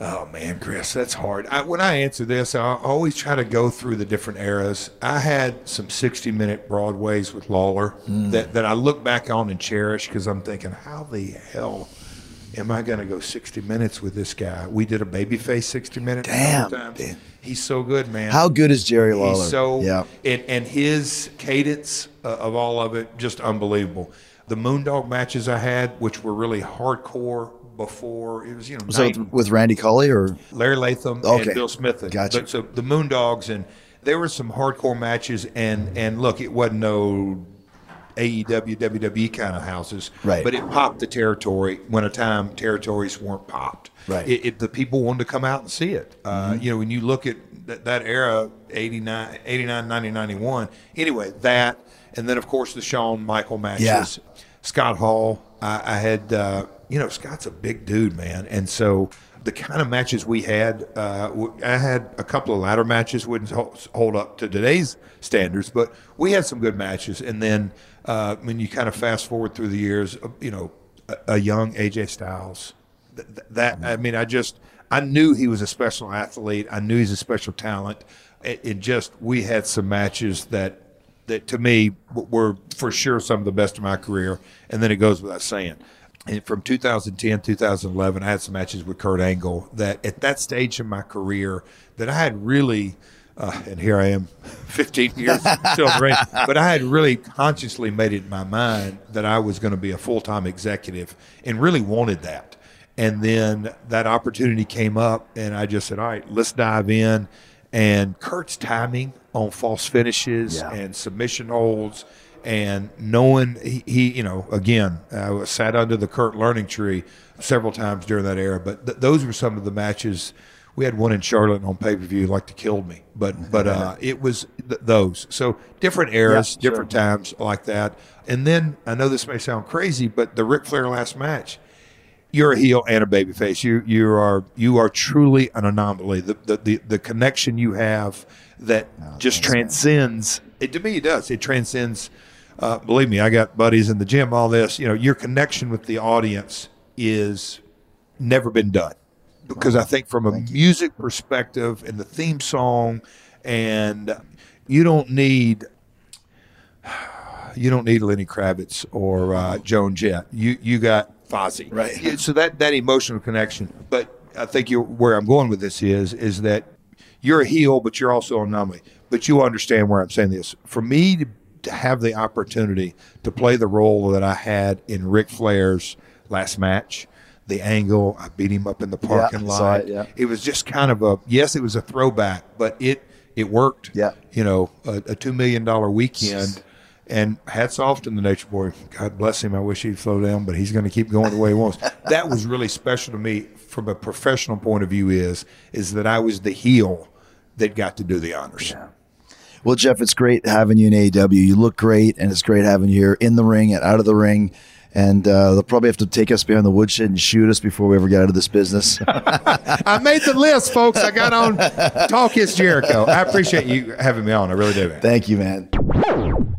Oh, man, Chris, that's hard. I, when I answer this, I always try to go through the different eras. I had some sixty-minute Broadways with Lawler mm. that, that I look back on and cherish because I'm thinking, how the hell am I going to go sixty minutes with this guy? We did a babyface sixty minutes. Damn. Damn. He's so good, man. How good is Jerry Lawler? He's so, yeah. and, and his cadence uh, of all of it, just unbelievable. The Moondog matches I had, which were really hardcore, before it was, you know, was that with Randy Culley or Larry Latham okay. and Bill Smith. Gotcha. But so the Moondogs, and there were some hardcore matches, and and look, it wasn't no A E W, W W E kind of houses, right? But it popped the territory when a time territories weren't popped, right? It, it the people wanted to come out and see it. Uh, mm-hmm. You know, when you look at that, that era, eighty-nine, eighty-nine, ninety, ninety-one. Anyway, that, and then of course the Shawn Michael matches, yeah. Scott Hall. I, I had. Uh, You know, Scott's a big dude, man. And so the kind of matches we had, uh, I had a couple of ladder matches, wouldn't hold up to today's standards, but we had some good matches. And then uh, when you kind of fast forward through the years, you know, a, a young A J Styles, th- that, I mean, I just, I knew he was a special athlete. I knew he's a special talent. It, it just, we had some matches that, that to me were for sure some of the best of my career. And then it goes without saying. And from two thousand ten, two thousand eleven, I had some matches with Kurt Angle that at that stage in my career that I had really, uh, and here I am fifteen years still in the ring, but I had really consciously made it in my mind that I was going to be a full-time executive and really wanted that. And then that opportunity came up and I just said, all right, let's dive in. And Kurt's timing on false finishes yeah. and submission holds and knowing he, he, you know, again, I was sat under the Kurt learning tree several times during that era. But th- those were some of the matches. We had one in Charlotte on pay-per-view, like to kill me. But but uh, it was th- those. So different eras, yeah, different sure. times like that. And then I know this may sound crazy, but the Ric Flair last match, you're a heel and a babyface. You you are you are truly an anomaly. The the the, the connection you have that oh, just transcends. It, to me, it does. It transcends. Uh, believe me, I got buddies in the gym. All this, you know, your connection with the audience is never been done, because I think from a Thank music you. perspective and the theme song, and you don't need. You don't need Lenny Kravitz or uh, Joan Jett. You you got Fozzie, right? You, so that that emotional connection. But I think you where I'm going with this is is that you're a heel, but you're also an anomaly. But you understand where I'm saying this. For me to, to have the opportunity to play the role that I had in Ric Flair's last match, the angle I beat him up in the parking yeah, lot. Saw it, yeah. It was just kind of a yes, it was a throwback, but it it worked. Yeah, you know, a, a two million dollar weekend. And hats off to the Nature Boy. God bless him. I wish he'd slow down, but he's going to keep going the way he wants. That was really special to me from a professional point of view is, is that I was the heel that got to do the honors. Yeah. Well, Jeff, it's great having you in A E W. You look great, and it's great having you here in the ring and out of the ring. And uh, they'll probably have to take us behind the woodshed and shoot us before we ever get out of this business. I made the list, folks. I got on Talk Is Jericho. I appreciate you having me on. I really do, man. Thank you, man.